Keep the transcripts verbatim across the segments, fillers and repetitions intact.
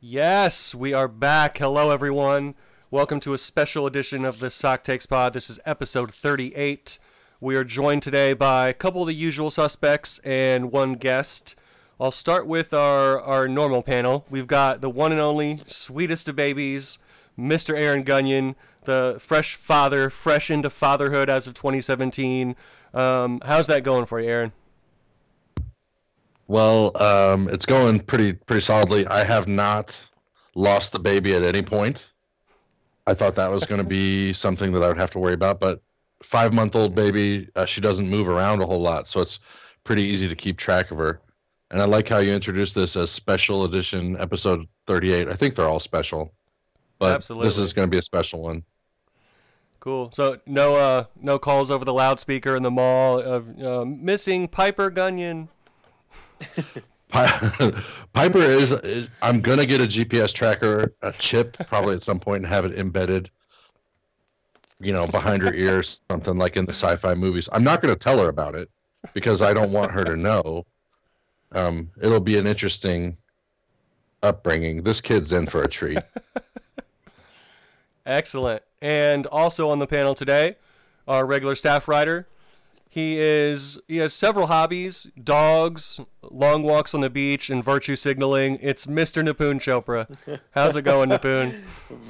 Yes, we are back. Hello, everyone. Welcome to a special edition of the Sock Takes Pod. This is episode thirty-eight. We are joined today by a couple of the usual suspects and one guest. I'll start with our, our normal panel. We've got the one and only, sweetest of babies, Mister Aaron Gunyon, the fresh father, fresh into fatherhood as of twenty seventeen. Um, how's that going for you, Aaron? Well, um, it's going pretty pretty solidly. I have not lost the baby at any point. I thought that was going to be something that I would have to worry about, but five-month-old baby, uh, she doesn't move around a whole lot, so it's pretty easy to keep track of her. And I like how you introduced this as special edition episode thirty-eight. I think they're all special, but Absolutely. This is going to be a special one. Cool. So no uh, no calls over the loudspeaker in the mall of uh, missing Piper Gunyon. Piper is, is I'm gonna get a G P S tracker, a chip probably at some point, and have it embedded, you know, behind her ears, something like in the sci-fi movies. I'm not gonna tell her about it because I don't want her to know. Um, it'll be an interesting upbringing. This kid's in for a treat. Excellent. And also on the panel today, our regular staff writer. He is. He has several hobbies: dogs, long walks on the beach, and virtue signaling. It's Mister Nipun Chopra. How's it going, Nipun?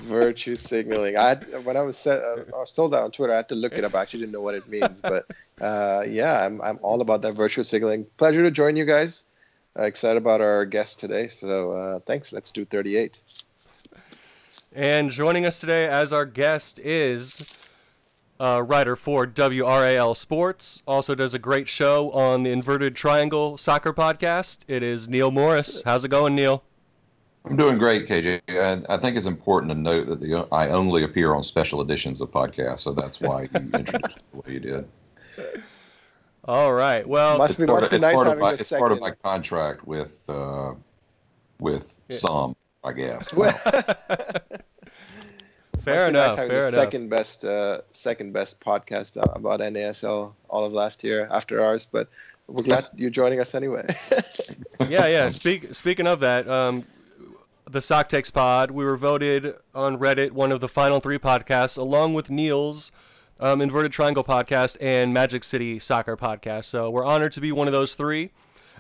Virtue signaling. I when I was set, uh, I was told that on Twitter. I had to look it up. I actually didn't know what it means, but uh, yeah, I'm I'm all about that virtue signaling. Pleasure to join you guys. Uh, excited about our guest today. So uh, thanks. Let's do thirty-eight. And joining us today as our guest is. Uh, writer for W R A L Sports, also does a great show on the Inverted Triangle Soccer Podcast. It is Neil Morris. How's it going, Neil? I'm doing great, K J. And I think it's important to note that the, I only appear on special editions of podcasts, so that's why you introduced the way you did. All right. Well, must be, it's, must be it's nice part, of my, it's part of my contract with uh, with yeah. some, I guess. Fair enough. Nice having fair the enough. Second best, uh, second best podcast about N A S L all of last year after ours, but we're glad you're joining us anyway. yeah, yeah. Speak, speaking of that, um, the Sock Takes Pod, we were voted on Reddit one of the final three podcasts, along with Neil's um, Inverted Triangle Podcast and Magic City Soccer Podcast. So we're honored to be one of those three.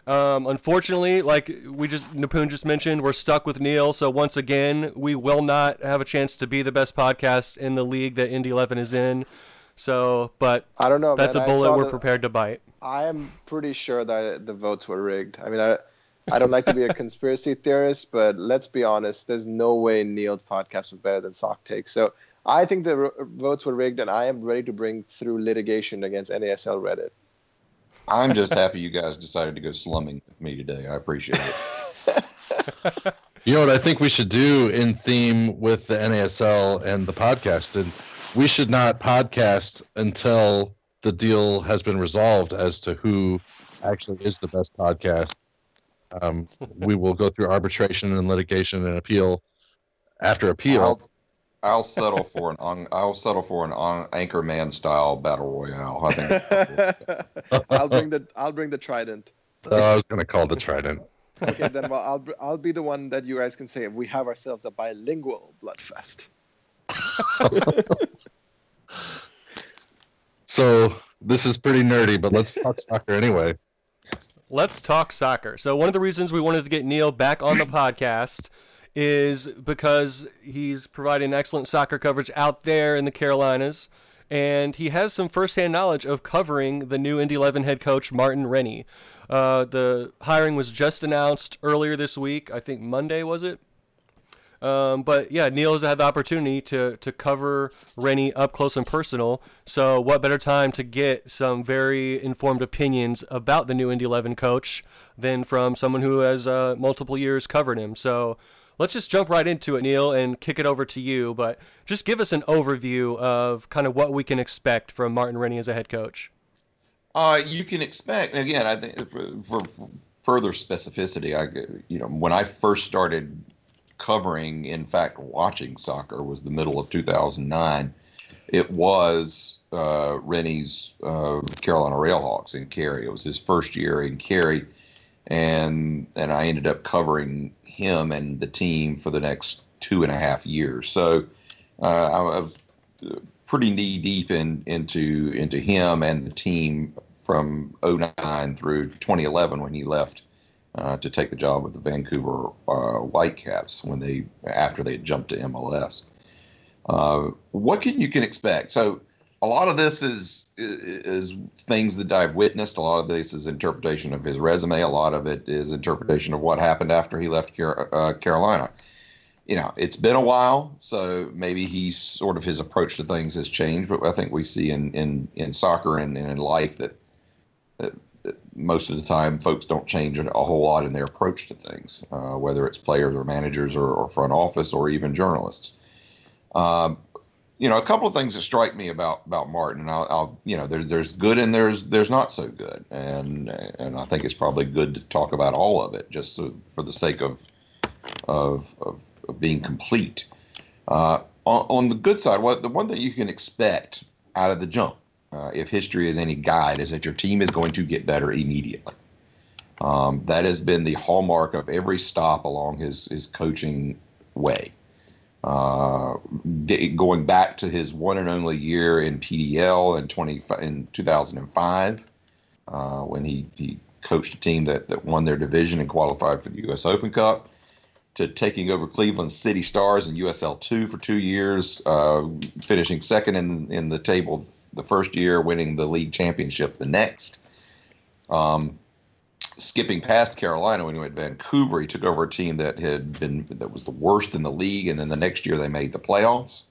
Um, unfortunately, like we just Nipun just mentioned, we're stuck with Neil. So once again, we will not have a chance to be the best podcast in the league that Indy eleven is in. So, but I don't know. That's man. a bullet we're the, prepared to bite. I am pretty sure that the votes were rigged. I mean, I, I don't like to be a conspiracy theorist, but let's be honest. There's no way Neil's podcast is better than Sock Take. So I think the r- votes were rigged, and I am ready to bring through litigation against N A S L Reddit. I'm just happy you guys decided to go slumming with me today. I appreciate it. You know what I think we should do in theme with the N A S L and the podcast? And we should not podcast until the deal has been resolved as to who actually is the best podcast. Um, we will go through arbitration and litigation and appeal after appeal. I'll- I'll settle for an on, I'll settle for an on, Anchorman style battle royale. I think. I'll bring the I'll bring the trident. Oh, I was gonna call the trident. Okay, then well, I'll I'll be the one that you guys can say we have ourselves a bilingual bloodfest. So this is pretty nerdy, but let's talk soccer anyway. Let's talk soccer. So one of the reasons we wanted to get Neil back on the podcast. Is because he's providing excellent soccer coverage out there in the Carolinas, and he has some firsthand knowledge of covering the new Indy eleven head coach, Martin Rennie. Uh, the hiring was just announced earlier this week. I think Monday, was it? Um, but, yeah, Neil has had the opportunity to, to cover Rennie up close and personal, so what better time to get some very informed opinions about the new Indy eleven coach than from someone who has uh, multiple years covered him. So... let's just jump right into it, Neil, and kick it over to you. But just give us an overview of kind of what we can expect from Martin Rennie as a head coach. Uh, you can expect, and again, I think for, for further specificity, I you know when I first started covering, in fact, watching soccer was the middle of two thousand nine. It was uh, Rennie's uh, Carolina Railhawks in Cary. It was his first year in Cary. and and I ended up covering him and the team for the next two and a half years. So uh, I was pretty knee deep in, into into him and the team from oh nine through twenty eleven when he left uh, to take the job with the Vancouver uh, Whitecaps when they after they jumped to M L S. Uh, what can you can expect? So a lot of this is, is is things that I've witnessed. A lot of this is interpretation of his resume. A lot of it is interpretation of what happened after he left Car- uh, Carolina. You know, it's been a while, so maybe he's sort of his approach to things has changed. But I think we see in in, in soccer and, and in life that, that, that most of the time folks don't change a whole lot in their approach to things, uh, whether it's players or managers or, or front office or even journalists. Um, you know, a couple of things that strike me about, about Martin, and I'll, I'll you know, there, there's good and there's there's not so good, and and I think it's probably good to talk about all of it just so, for the sake of of of, of being complete. Uh, on, on the good side, what the one thing you can expect out of the jump, uh, if history is any guide, is that your team is going to get better immediately. Um, that has been the hallmark of every stop along his his coaching way. Uh, going back to his one and only year in P D L in twenty in two thousand five, uh, when he, he coached a team that, that won their division and qualified for the U S Open Cup, to taking over Cleveland City Stars in U S L two for two years, uh, finishing second in in the table the first year, winning the league championship the next. Um, Skipping past Carolina when he went to Vancouver, he took over a team that had been that was the worst in the league, and then the next year they made the playoffs.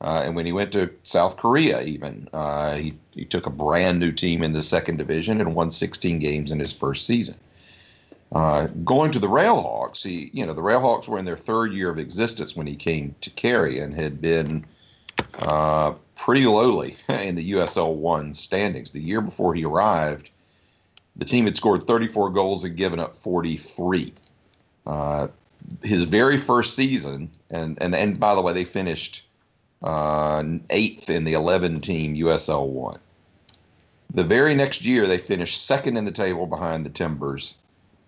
Uh, and when he went to South Korea, even uh, he he took a brand new team in the second division and won sixteen games in his first season. Uh, going to the Railhawks, he you know the Railhawks were in their third year of existence when he came to Cary and had been uh, pretty lowly in the U S L one standings. The year before he arrived, the team had scored thirty-four goals and given up forty-three. Uh, his very first season, and, and and by the way, they finished uh, eighth in the eleven-team U S L one. The very next year, they finished second in the table behind the Timbers.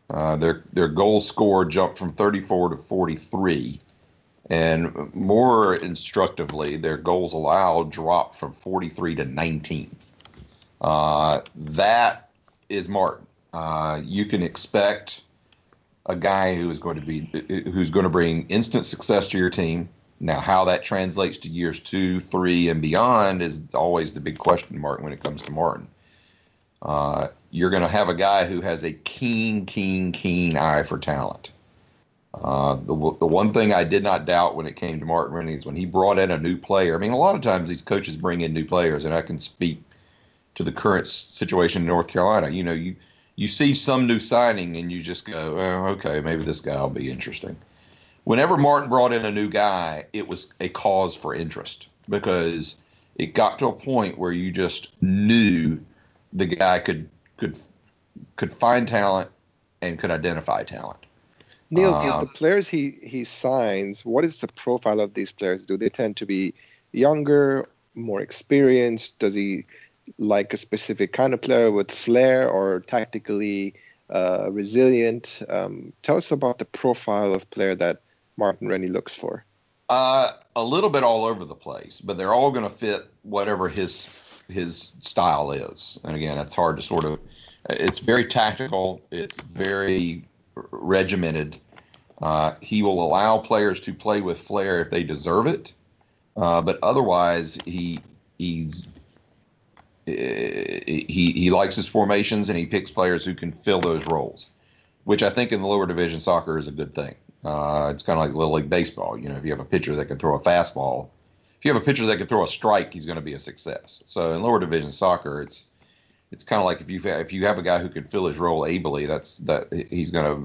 Uh, their their goal score jumped from thirty-four to forty-three. And more instructively, their goals allowed dropped from forty-three to nineteen. Uh, that... is Martin. Uh, you can expect a guy who is going to be who's going to bring instant success to your team. Now, how that translates to years two, three, and beyond is always the big question mark when it comes to Martin. Uh, you're going to have a guy who has a keen, keen, keen eye for talent. Uh, the the one thing I did not doubt when it came to Martin Rennie is when he brought in a new player. I mean, a lot of times these coaches bring in new players, and I can speak to the current situation in North Carolina. You know, you, you see some new signing and you just go, oh, okay, maybe this guy will be interesting. Whenever Martin brought in a new guy, it was a cause for interest because it got to a point where you just knew the guy could could could find talent and could identify talent. Neil, uh, the players he, he signs, what is the profile of these players? Do they tend to be younger, more experienced? Does he like a specific kind of player with flair or tactically uh, resilient? Um, tell us about the profile of player that Martin Rennie looks for. Uh, a little bit all over the place, but they're all going to fit whatever his his style is. And again, it's hard to sort of – it's very tactical. It's very regimented. Uh, he will allow players to play with flair if they deserve it, uh, but otherwise he he's – He he likes his formations and he picks players who can fill those roles, which I think in the lower division soccer is a good thing. Uh, it's kind of like Little League Baseball. You know, if you have a pitcher that can throw a fastball, if you have a pitcher that can throw a strike, he's going to be a success. So in lower division soccer, it's it's kind of like if you if you have a guy who can fill his role ably, that's that he's going to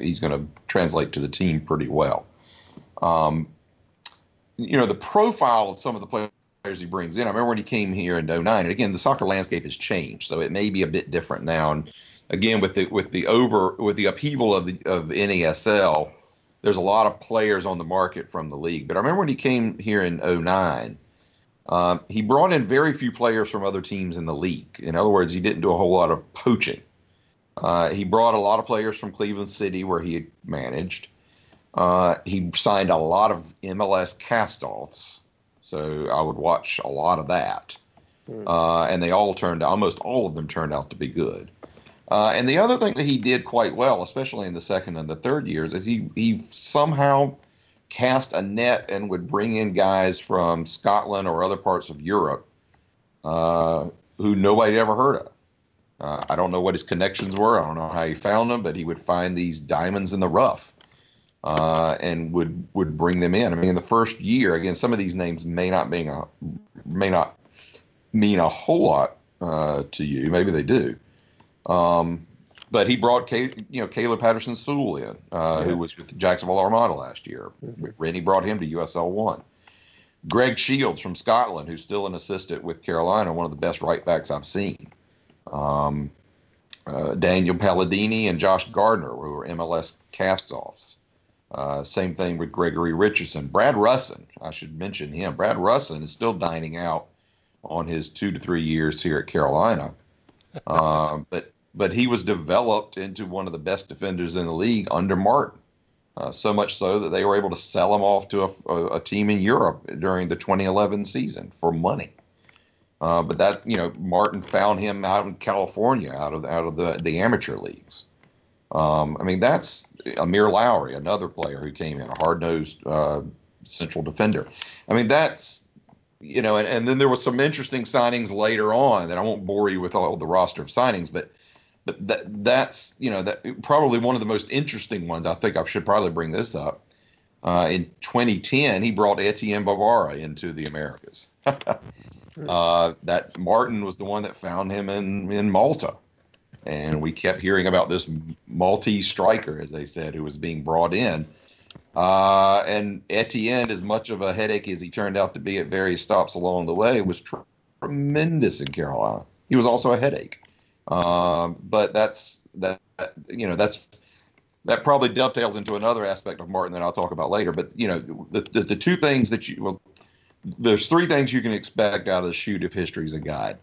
he's going to translate to the team pretty well. Um, you know, the profile of some of the players he brings in. I remember when he came here in oh nine, and again, the soccer landscape has changed, so it may be a bit different now. And again, with the with the over with the upheaval of the of N A S L, there's a lot of players on the market from the league. But I remember when he came here in oh nine, um, he brought in very few players from other teams in the league. In other words, he didn't do a whole lot of poaching. Uh, he brought a lot of players from Cleveland City, where he had managed. Uh, he signed a lot of M L S cast-offs, so I would watch a lot of that. Mm. Uh, and they all turned, almost all of them turned out to be good. Uh, and the other thing that he did quite well, especially in the second and the third years, is he, he somehow cast a net and would bring in guys from Scotland or other parts of Europe uh, who nobody ever heard of. Uh, I don't know what his connections were. I don't know how he found them, but he would find these diamonds in the rough uh, and would would bring them in. I mean, in the first year, again, some of these names may not being a, may not mean a whole lot uh, to you. Maybe they do. Um, but he brought, K, you know, Caleb Patterson-Sewell in, uh, yeah. who was with Jacksonville Armada last year. Mm-hmm. Rennie brought him to U S L one. Greg Shields from Scotland, who's still an assistant with Carolina, one of the best right backs I've seen. Um, uh, Daniel Palladini and Josh Gardner, who were M L S cast-offs. Uh, same thing with Gregory Richardson. Brad Russin, I should mention him. Brad Russin is still dining out on his two to three years here at Carolina. Uh, but but he was developed into one of the best defenders in the league under Martin. Uh, so much so that they were able to sell him off to a, a, a team in Europe during the twenty eleven season for money. Uh, but that, you know, Martin found him out in California, out of out of the, the amateur leagues. Um, I mean, that's Amir Lowry, another player who came in, a hard-nosed uh, central defender. I mean, that's, you know, and, and then there was some interesting signings later on that I won't bore you with all the roster of signings, but but that that's, you know, that probably one of the most interesting ones. I think I should probably bring this up. Uh, in twenty ten, he brought Etienne Bavara into the Americas. Uh, that Martin was the one that found him in, in Malta. And we kept hearing about this Maltese striker, as they said, who was being brought in. Uh, and Etienne, as much of a headache as he turned out to be at various stops along the way, was tr- tremendous in Carolina. He was also a headache. Uh, but that's, that, you know, that's, that probably dovetails into another aspect of Martin that I'll talk about later. But, you know, the, the, the two things that you, well, there's three things you can expect out of the shoot if history is a guide.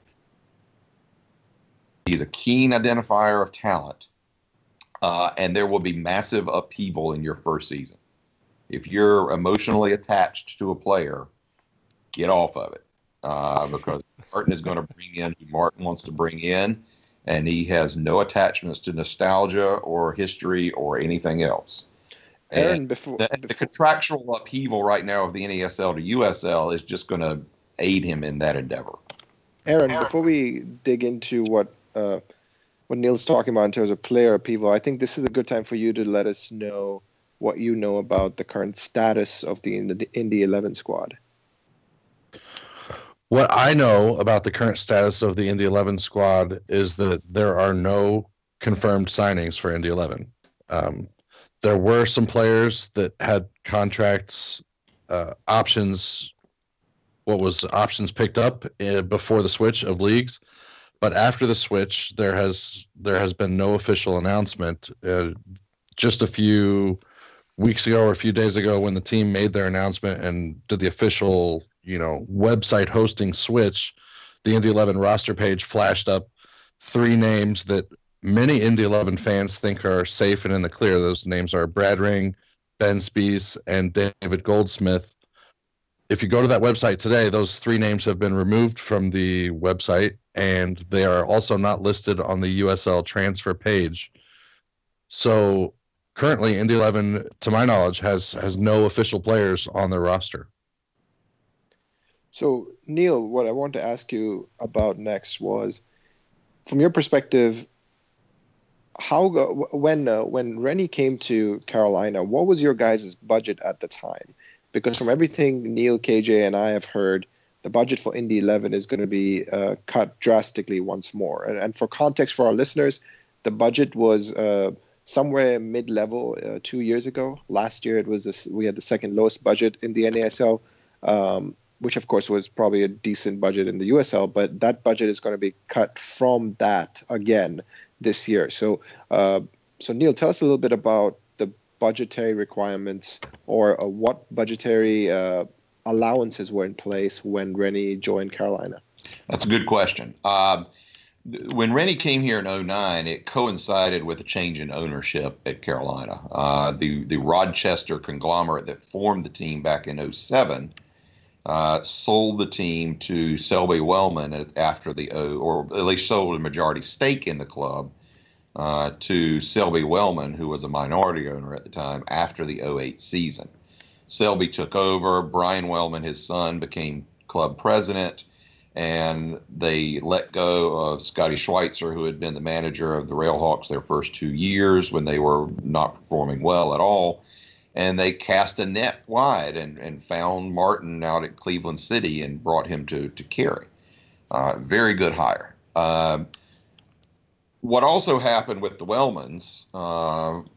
He's a keen identifier of talent, uh, and there will be massive upheaval in your first season. If you're emotionally attached to a player, get off of it, uh, because Martin is going to bring in who Martin wants to bring in, and he has no attachments to nostalgia or history or anything else. And before, the, before. the contractual upheaval right now of the N A S L to U S L is just going to aid him in that endeavor. Aaron, Aaron. Before we dig into what uh, what Neil's talking about in terms of player upheaval, I think this is a good time for you to let us know what you know about the current status of the Indy eleven squad. What I know about the current status of the Indy eleven squad is that there are no confirmed signings for Indy eleven. Um There were some players that had contracts, uh, options, what was options picked up uh, before the switch of leagues, but after the switch, there has there has been no official announcement. Uh, just a few weeks ago or a few days ago, when the team made their announcement and did the official, you know, website hosting switch, the Indy eleven roster page flashed up three names that many Indy eleven fans think are safe and in the clear. Those names are Brad Ring, Ben Speas, and David Goldsmith. If you go to that website today, those three names have been removed from the website, and they are also not listed on the U S L transfer page. So currently, Indy eleven, to my knowledge, has has no official players on their roster. So, Neil, what I wanted to ask you about next was, from your perspective, How when uh, when Rennie came to Carolina, what was your guys' budget at the time? Because from everything Neil, K J, and I have heard, the budget for Indy eleven is going to be uh, cut drastically once more. And, and for context for our listeners, the budget was uh, somewhere mid-level uh, two years ago. Last year, it was this, we had the second lowest budget in the N A S L, um, which of course was probably a decent budget in the U S L. But that budget is going to be cut from that again this year. So, uh, so Neil, tell us a little bit about the budgetary requirements or uh, what budgetary uh, allowances were in place when Rennie joined Carolina. That's a good question. Uh, when Rennie came here in oh nine, it coincided with a change in ownership at Carolina. Uh, the, the Rochester conglomerate that formed the team back in oh seven uh, sold the team to Selby Wellman after the, or at least sold a majority stake in the club uh, to Selby Wellman, who was a minority owner at the time, after the oh eight season. Selby took over. Brian Wellman, his son, became club president, and they let go of Scotty Schweitzer, who had been the manager of the Railhawks their first two years when they were not performing well at all. And they cast a net wide and, and found Martin out at Cleveland City and brought him to, to Cary. Uh, very good hire. Uh, what also happened with the Wellmans, uh,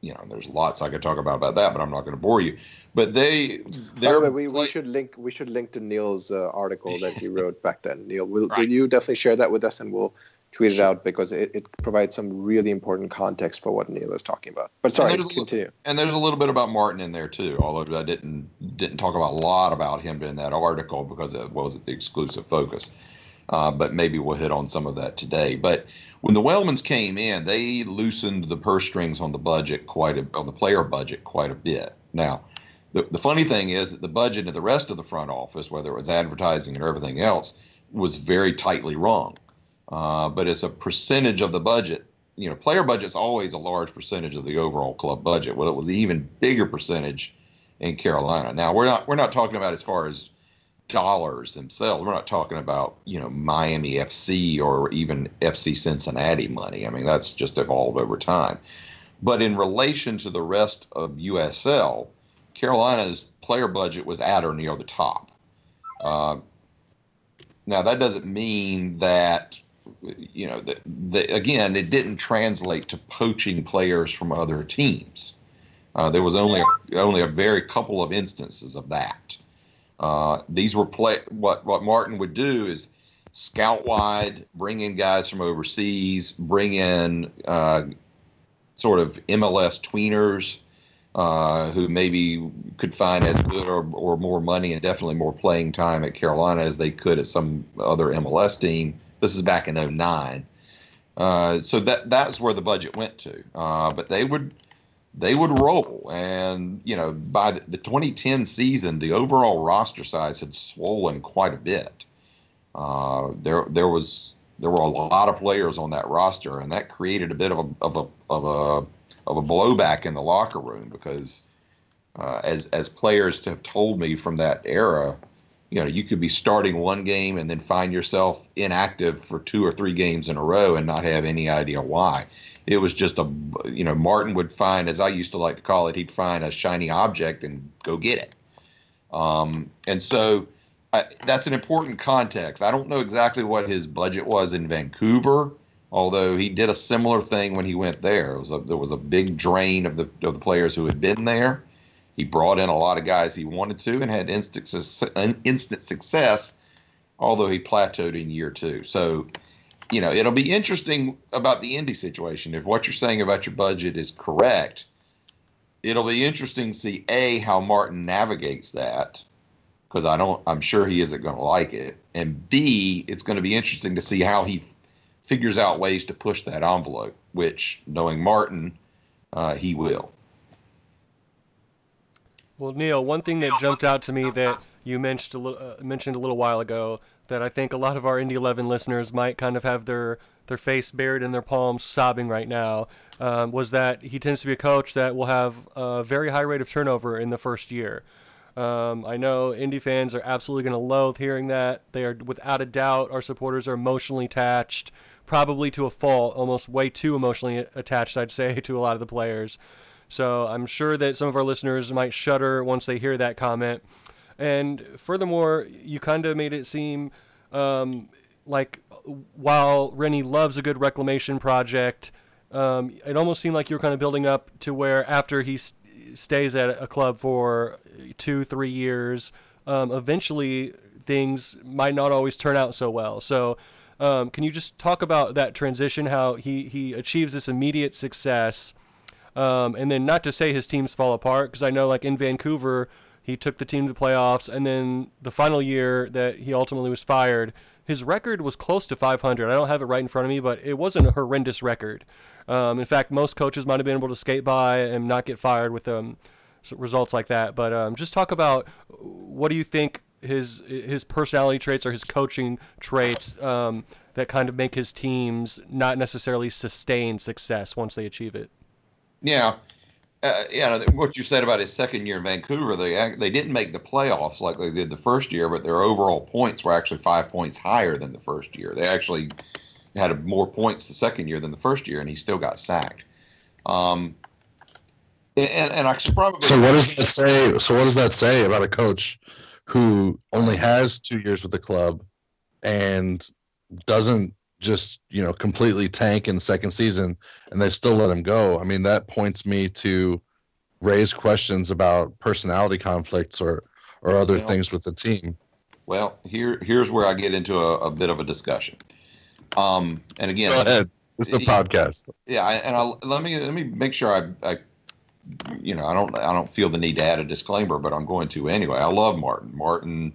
you know, there's lots I could talk about about that, but I'm not going to bore you. But they, they're way, we, we should link. We should link to Neil's uh, article that he wrote back then. Neil, will, right. will you definitely share that with us, and we'll tweet sure. it out, because it, it provides some really important context for what Neil is talking about. But sorry, and continue. Little, and there's a little bit about Martin in there too, although I didn't didn't talk about a lot about him in that article because it wasn't the exclusive focus. Uh, but maybe we'll hit on some of that today. But when the Wellmans came in, they loosened the purse strings on the budget quite a, on the player budget quite a bit. Now, the, the funny thing is that the budget of the rest of the front office, whether it was advertising and everything else, was very tightly wrung. Uh, but as a percentage of the budget, you know, player budget's always a large percentage of the overall club budget. Well, it was an even bigger percentage in Carolina. Now, we're not we're not talking about as far as dollars themselves. We're not talking about, you know, Miami F C or even F C Cincinnati money. I mean, that's just evolved over time. But in relation to the rest of U S L, Carolina's player budget was at or near the top. Uh, now, that doesn't mean that, you know, that, that, again, it didn't translate to poaching players from other teams. Uh, there was only a, only a very couple of instances of that. Uh, these were play. What what Martin would do is scout wide, bring in guys from overseas, bring in uh, sort of M L S tweeners uh, who maybe could find as good or, or more money and definitely more playing time at Carolina as they could at some other M L S team. This is back in oh nine, uh, so that that's where the budget went to. Uh, but they would. They would roll, and, you know, by the twenty ten season, the overall roster size had swollen quite a bit. Uh, there, there was there were a lot of players on that roster, and that created a bit of a of a of a of a blowback in the locker room because, uh, as as players have told me from that era, you know, you could be starting one game and then find yourself inactive for two or three games in a row and not have any idea why. It was just a, you know, Martin would find, as I used to like to call it, he'd find a shiny object and go get it. Um, and so I, that's an important context. I don't know exactly what his budget was in Vancouver, although he did a similar thing when he went there. It was a, there was a big drain of the of the players who had been there. He brought in a lot of guys he wanted to and had instant instant success, although he plateaued in year two. So, you know, it'll be interesting about the Indy situation. If what you're saying about your budget is correct, it'll be interesting to see, A, how Martin navigates that, because I don't, I'm sure he isn't going to like it. And B, it's going to be interesting to see how he f- figures out ways to push that envelope, which, knowing Martin, uh, he will. Well, Neil, one thing that jumped out to me that you mentioned a little, uh, mentioned a little while ago that I think a lot of our Indy eleven listeners might kind of have their, their face buried in their palms sobbing right now, um, was that he tends to be a coach that will have a very high rate of turnover in the first year. Um, I know Indy fans are absolutely going to loathe hearing that. They are, without a doubt, our supporters are emotionally attached, probably to a fault, almost way too emotionally attached, I'd say, to a lot of the players. So I'm sure that some of our listeners might shudder once they hear that comment. And furthermore, you kind of made it seem um, like while Rennie loves a good reclamation project, um, it almost seemed like you were kind of building up to where after he st- stays at a club for two, three years, um, eventually things might not always turn out so well. So um, can you just talk about that transition, how he, he achieves this immediate success, um, and then not to say his teams fall apart, because I know like in Vancouver, he took the team to the playoffs, and then the final year that he ultimately was fired, His record was close to five hundred. I don't have it right in front of me, but it wasn't a horrendous record. Um, in fact, most coaches might have been able to skate by and not get fired with um, results like that. But um, just talk about, what do you think his his personality traits or his coaching traits um, that kind of make his teams not necessarily sustain success once they achieve it? Yeah. Uh, you know, what you said about his second year in Vancouver, they they didn't make the playoffs like they did the first year, but their overall points were actually five points higher than the first year. They actually had more points the second year than the first year, and he still got sacked. Um, and and I should probably so what does that say? So what does that say about a coach who only has two years with the club and doesn't just, you know, completely tank in the second season and they still let him go? I mean, that points me to raise questions about personality conflicts or, or other well, things with the team. Well, here here's where I get into a, a bit of a discussion. Um, and again, go ahead. It's the podcast. Yeah, and I'll, let me let me make sure I, I, you know, I don't I don't feel the need to add a disclaimer, but I'm going to anyway. I love Martin. Martin.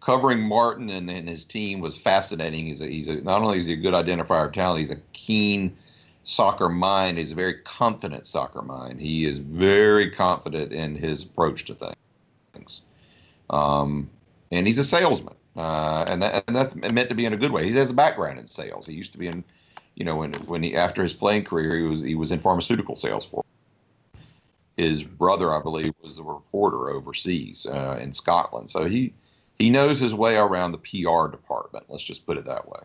Covering Martin and then his team was fascinating. He's a, he's a, not only is he a good identifier of talent, he's a keen soccer mind. He's a very confident soccer mind. He is very confident in his approach to things. Um, and he's a salesman. Uh, and, that, and that's meant to be in a good way. He has a background in sales. He used to be in, you know, when when he after his playing career, he was he was in pharmaceutical sales for his brother, I believe, was a reporter overseas uh, in Scotland. So he. He knows his way around the P R department. Let's just put it that way.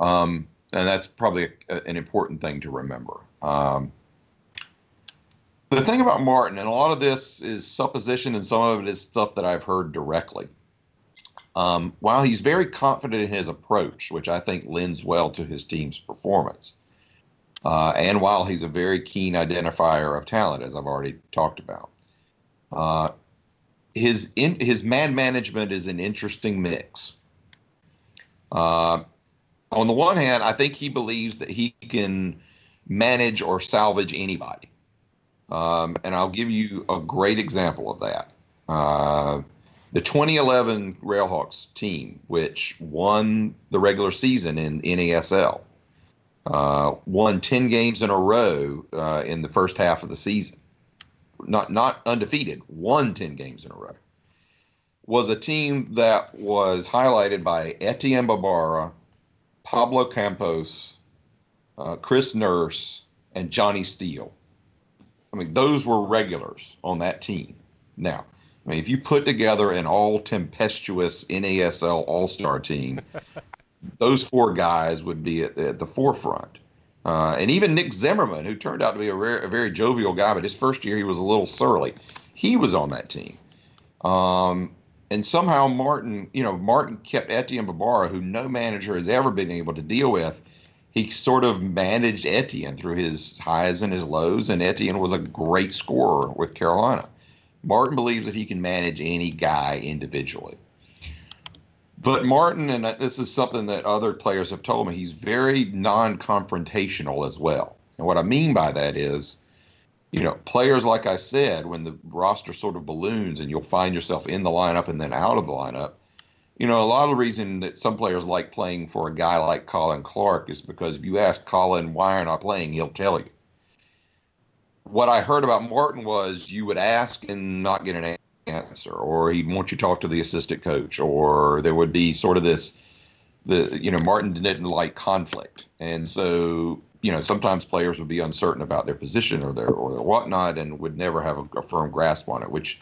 Um, and that's probably a, an important thing to remember. Um, the thing about Martin, and a lot of this is supposition and some of it is stuff that I've heard directly. Um, while he's very confident in his approach, which I think lends well to his team's performance, uh, and while he's a very keen identifier of talent, as I've already talked about, uh, His in, his man management is an interesting mix. Uh, on the one hand, I think he believes that he can manage or salvage anybody. Um, and I'll give you a great example of that. Uh, the twenty eleven Railhawks team, which won the regular season in N A S L, uh, won ten games in a row uh, in the first half of the season. Not not undefeated, won ten games in a row, was a team that was highlighted by Etienne Bavara, Pablo Campos, uh, Chris Nurse, and Johnny Steele. I mean, those were regulars on that team. Now, I mean, if you put together an all-tempestuous N A S L All-Star team, those four guys would be at, at the forefront. Uh, and even Nick Zimmerman, who turned out to be a, rare, a very jovial guy, but his first year he was a little surly. He was on that team. Um, and somehow Martin, you know, Martin kept Etienne Bavara, who no manager has ever been able to deal with. He sort of managed Etienne through his highs and his lows, and Etienne was a great scorer with Carolina. Martin believes that he can manage any guy individually. But Martin, and this is something that other players have told me, he's very non-confrontational as well. And what I mean by that is, you know, players, like I said, when the roster sort of balloons and you'll find yourself in the lineup and then out of the lineup, you know, a lot of the reason that some players like playing for a guy like Colin Clark is because if you ask Colin, why are you not playing, he'll tell you. What I heard about Martin was you would ask and not get an answer. answer or he'd want you to talk to the assistant coach, or there would be sort of this the you know Martin didn't like conflict, and so you know sometimes players would be uncertain about their position or their or their whatnot and would never have a, a firm grasp on it, which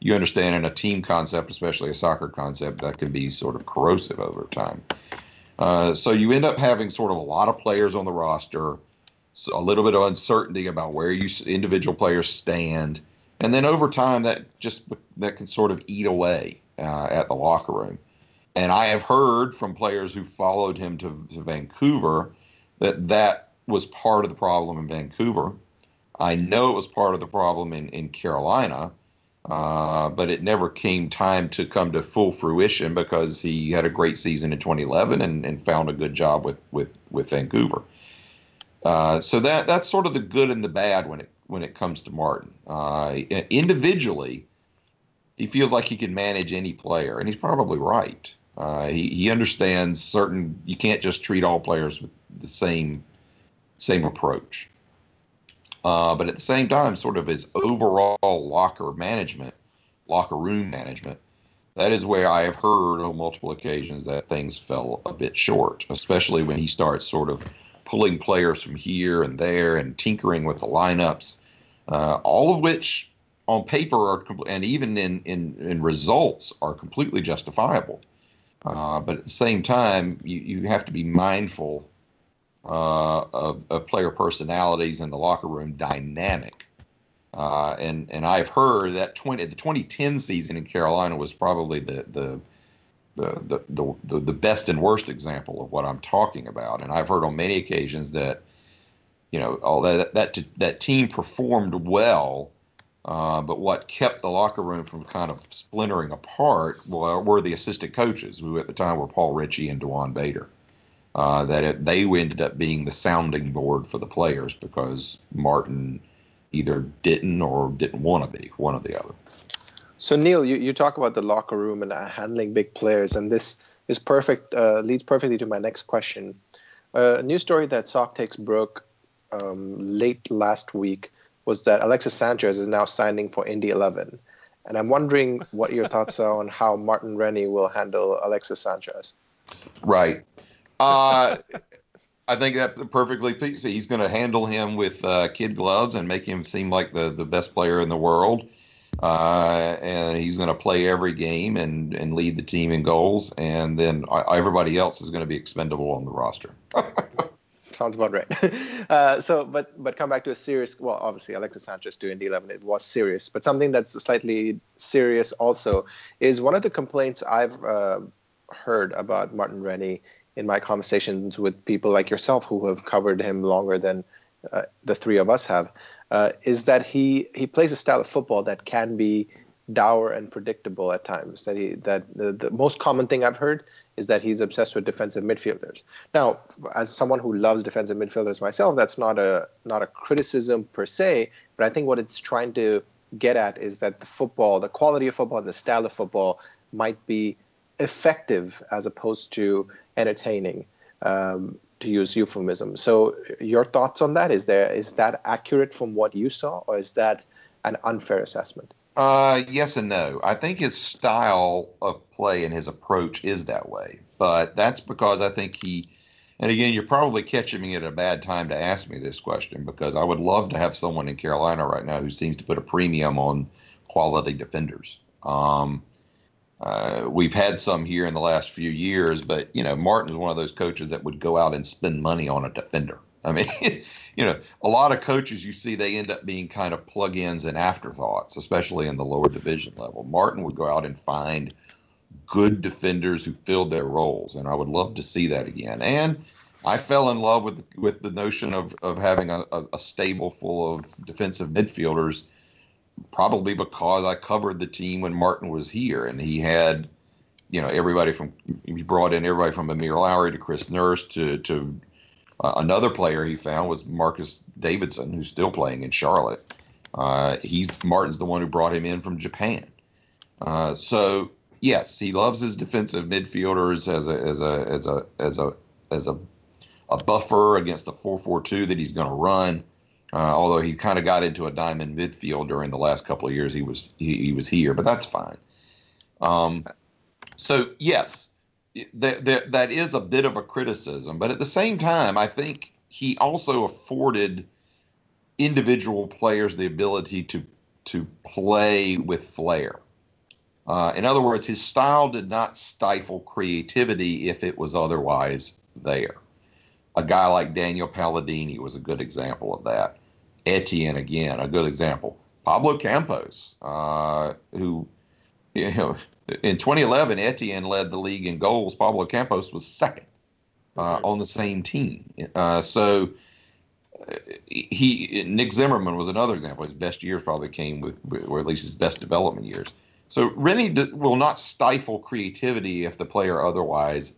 you understand in a team concept, especially a soccer concept, that can be sort of corrosive over time. Uh, so you end up having sort of a lot of players on the roster, so a little bit of uncertainty about where you individual players stand. And then over time, that just that can sort of eat away uh, at the locker room. And I have heard from players who followed him to, to Vancouver that that was part of the problem in Vancouver. I know it was part of the problem in, in Carolina, uh, but it never came time to come to full fruition because he had a great season in twenty eleven and, and found a good job with, with, with Vancouver. Uh, so that that's sort of the good and the bad when it when it comes to Martin. Uh, individually, he feels like he can manage any player, and he's probably right. Uh, he, he understands certain, you can't just treat all players with the same same approach. Uh, but at the same time, sort of his overall locker management, locker room management, that is where I have heard on multiple occasions that things fell a bit short, especially when he starts sort of pulling players from here and there and tinkering with the lineups, uh, all of which on paper are, and even in, in, in results are completely justifiable. Uh, but at the same time, you, you have to be mindful Uh, of, of player personalities and the locker room dynamic. Uh, and, and I've heard that twenty the twenty ten season in Carolina was probably the the, the the the the best and worst example of what I'm talking about. And I've heard on many occasions that, you know, although that that, that team performed well, uh, but what kept the locker room from kind of splintering apart were, were the assistant coaches, who at the time were Paul Ritchie and Dewan Bader. Uh, that it, they ended up being the sounding board for the players because Martin either didn't or didn't want to be, one or the other. So, Neil, you, you talk about the locker room and uh, handling big players, and this is perfect uh, leads perfectly to my next question. Uh, a new story that Sock Takes broke um, late last week was that Alexis Sanchez is now signing for Indy eleven. And I'm wondering what your thoughts are on how Martin Rennie will handle Alexis Sanchez. Right. uh, I think that perfectly fits. He's going to handle him with uh, kid gloves and make him seem like the, the best player in the world. Uh, and he's going to play every game and, and lead the team in goals. And then uh, everybody else is going to be expendable on the roster. Sounds about right. Uh, so, but but come back to a serious. Well, obviously, Alexis Sanchez to Indy eleven. It was serious, but something that's slightly serious also is one of the complaints I've uh, heard about Martin Rennie in my conversations with people like yourself who have covered him longer than uh, the three of us have, uh, is that he, he plays a style of football that can be dour and predictable at times. That he that the, the most common thing I've heard is that he's obsessed with defensive midfielders. Now, as someone who loves defensive midfielders myself, that's not a not a criticism per se, but I think what it's trying to get at is that the football, the quality of football and the style of football might be effective as opposed to entertaining, um, to use euphemism. So your thoughts on that? Is there is that accurate from what you saw, or is that an unfair assessment? Uh, yes and no. I think his style of play and his approach is that way. But that's because I think he, and again, you're probably catching me at a bad time to ask me this question, because I would love to have someone in Carolina right now who seems to put a premium on quality defenders. Um Uh, we've had some here in the last few years, but, you know, Martin's one of those coaches that would go out and spend money on a defender. I mean, you know, a lot of coaches you see, they end up being kind of plug-ins and afterthoughts, especially in the lower division level. Martin would go out and find good defenders who filled their roles, and I would love to see that again. And I fell in love with, with the notion of, of having a, a stable full of defensive midfielders, probably because I covered the team when Martin was here, and he had, you know, everybody from, he brought in everybody from Amir Lowry to Chris Nurse to, to uh, another player he found was Marcus Davidson, who's still playing in Charlotte. Uh, he's Martin's the one who brought him in from Japan. Uh, so yes, he loves his defensive midfielders as a, as a, as a, as a, as a, a buffer against the four four two that he's going to run. Uh, although he kind of got into a diamond midfield during the last couple of years he was he, he was here, but that's fine. Um, so, yes, th- th- that is a bit of a criticism. But at the same time, I think he also afforded individual players the ability to, to play with flair. Uh, in other words, his style did not stifle creativity if it was otherwise there. A guy like Daniel Palladini was a good example of that. Etienne, again, a good example. Pablo Campos, uh, who, you know, in twenty eleven, Etienne led the league in goals. Pablo Campos was second uh, on the same team. Uh, so he, Nick Zimmerman was another example. His best years probably came with, or at least his best development years. So Rennie d- will not stifle creativity if the player otherwise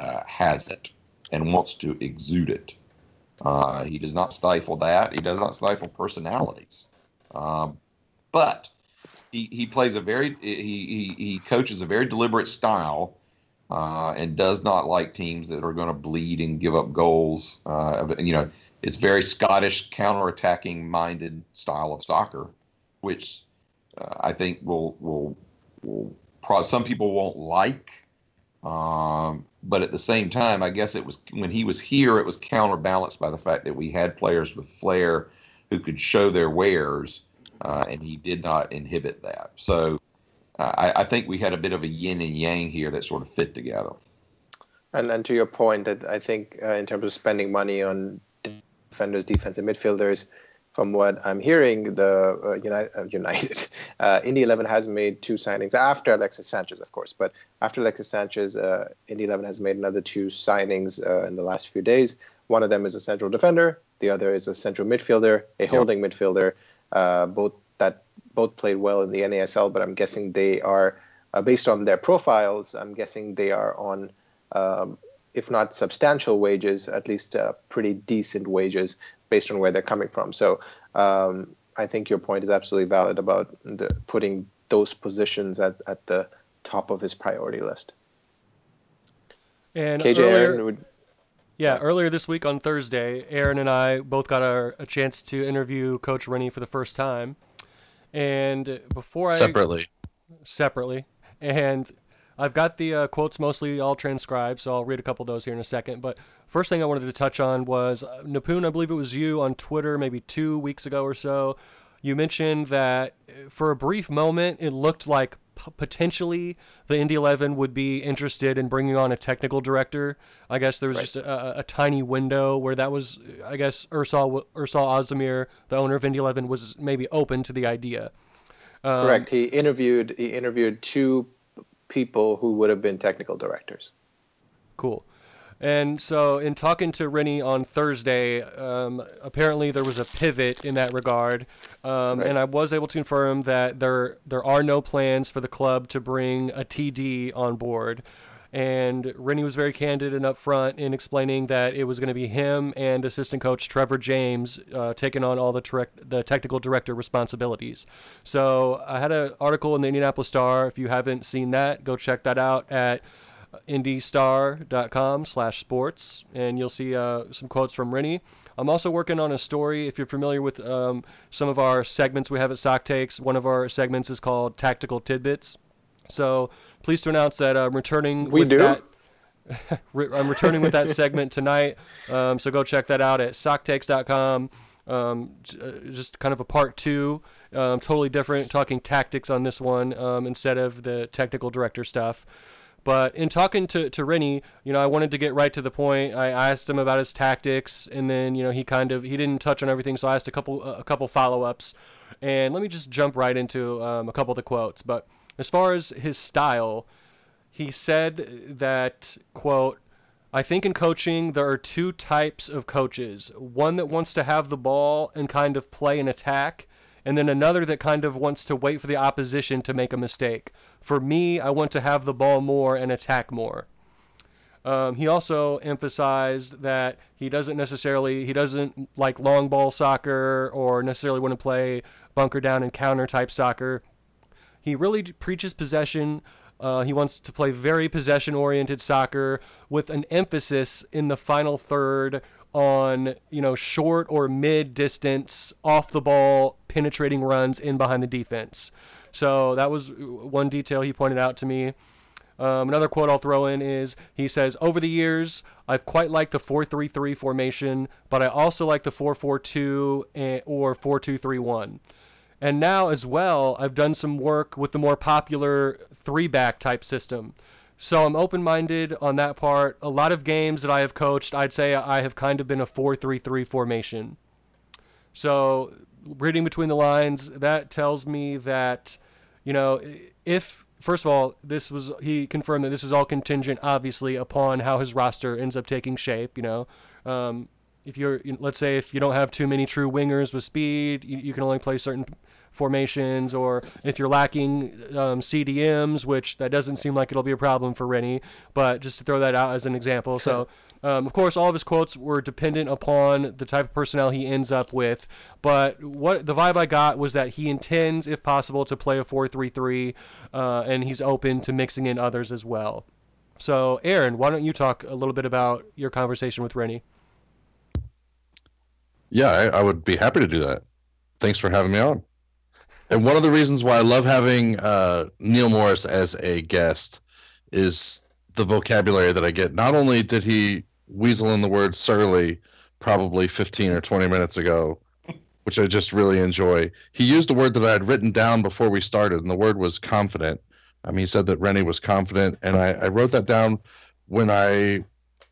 uh, has it and wants to exude it. Uh, he does not stifle that. He does not stifle personalities. Um, but he, he plays a very, he, he he coaches a very deliberate style uh, and does not like teams that are going to bleed and give up goals. Uh, you know, it's very Scottish counter-attacking minded style of soccer, which uh, I think will will will probably, some people won't like. Um, but at the same time, I guess it was when he was here, it was counterbalanced by the fact that we had players with flair who could show their wares, uh, and he did not inhibit that. So uh, I, I think we had a bit of a yin and yang here that sort of fit together. And and to your point, I think uh, in terms of spending money on defenders, defense, and midfielders, from what I'm hearing, the uh, United, uh, United uh, Indy eleven has made two signings after Alexis Sanchez, of course. But after Alexis Sanchez, uh, Indy eleven has made another two signings uh, in the last few days. One of them is a central defender. The other is a central midfielder, a holding yep. midfielder. Uh, both that both played well in the N A S L, but I'm guessing they are, uh, based on their profiles, I'm guessing they are on, um, if not substantial wages, at least uh, pretty decent wages, based on where they're coming from. So um, I think your point is absolutely valid about the, putting those positions at, at the top of his priority list. And K J earlier, Aaron would, yeah, earlier this week on Thursday, Aaron and I both got our, a chance to interview Coach Rennie for the first time. And before I... Separately. Separately. And I've got the uh, quotes mostly all transcribed, so I'll read a couple of those here in a second. But first thing I wanted to touch on was, uh, Nipun, I believe it was you on Twitter maybe two weeks ago or so, you mentioned that for a brief moment it looked like p- potentially the Indy eleven would be interested in bringing on a technical director. I guess there was right. just a, a, a tiny window where that was, I guess, Ursal, Ursal Ozdemir, the owner of Indy eleven, was maybe open to the idea. Um, Correct. He interviewed, he interviewed two people who would have been technical directors. Cool. And so in talking to Rennie on Thursday, um, apparently there was a pivot in that regard. Um, right. And I was able to confirm that there there are no plans for the club to bring a T D on board. And Rennie was very candid and upfront in explaining that it was going to be him and assistant coach Trevor James uh, taking on all the tre- the technical director responsibilities. So I had an article in the Indianapolis Star. If you haven't seen that, go check that out at indystar dot com slash sports, and you'll see uh, some quotes from Rennie. I'm also working on a story. If you're familiar with um, some of our segments we have at Sock Takes, one of our segments is called Tactical Tidbits. So pleased to announce that I'm returning we with do. that. I'm returning with that segment tonight. Um, so go check that out at sock takes dot com. Um, just kind of a part two, um, totally different, talking tactics on this one um, instead of the technical director stuff. But in talking to, to Rennie, you know, I wanted to get right to the point. I asked him about his tactics, and then, you know, he kind of, he didn't touch on everything. So I asked a couple, a couple follow-ups, and let me just jump right into um, a couple of the quotes. But as far as his style, he said that, quote, I think in coaching there are two types of coaches, one that wants to have the ball and kind of play an attack, and then another that kind of wants to wait for the opposition to make a mistake. For me, I want to have the ball more and attack more. Um, he also emphasized that he doesn't necessarily, he doesn't like long ball soccer or necessarily want to play bunker down and counter type soccer. He really preaches possession. Uh, he wants to play very possession-oriented soccer with an emphasis in the final third on, you know, short or mid-distance, off-the-ball, penetrating runs in behind the defense. So that was one detail he pointed out to me. Um, another quote I'll throw in is, he says, over the years, I've quite liked the four three three formation, but I also like the four four two or four two three one. And now as well, I've done some work with the more popular three-back type system. So I'm open-minded on that part. A lot of games that I have coached, I'd say I have kind of been a four three three formation. So reading between the lines, that tells me that, you know, if, first of all, this was, he confirmed that this is all contingent, obviously, upon how his roster ends up taking shape, you know. Um, if you're, let's say if you don't have too many true wingers with speed, you, you can only play certain formations, or if you're lacking um, C D Ms, which that doesn't seem like it'll be a problem for Rennie, but just to throw that out as an example. So, um, of course, all of his quotes were dependent upon the type of personnel he ends up with, but what the vibe I got was that he intends, if possible, to play a four three three, uh, and he's open to mixing in others as well. So, Aaron, why don't you talk a little bit about your conversation with Rennie? Yeah, I, I would be happy to do that. Thanks for having me on. And one of the reasons why I love having uh, Neil Morris as a guest is the vocabulary that I get. Not only did he weasel in the word surly probably fifteen or twenty minutes ago, which I just really enjoy, he used a word that I had written down before we started, and the word was confident. Um, he said that Rennie was confident, and I, I wrote that down when I,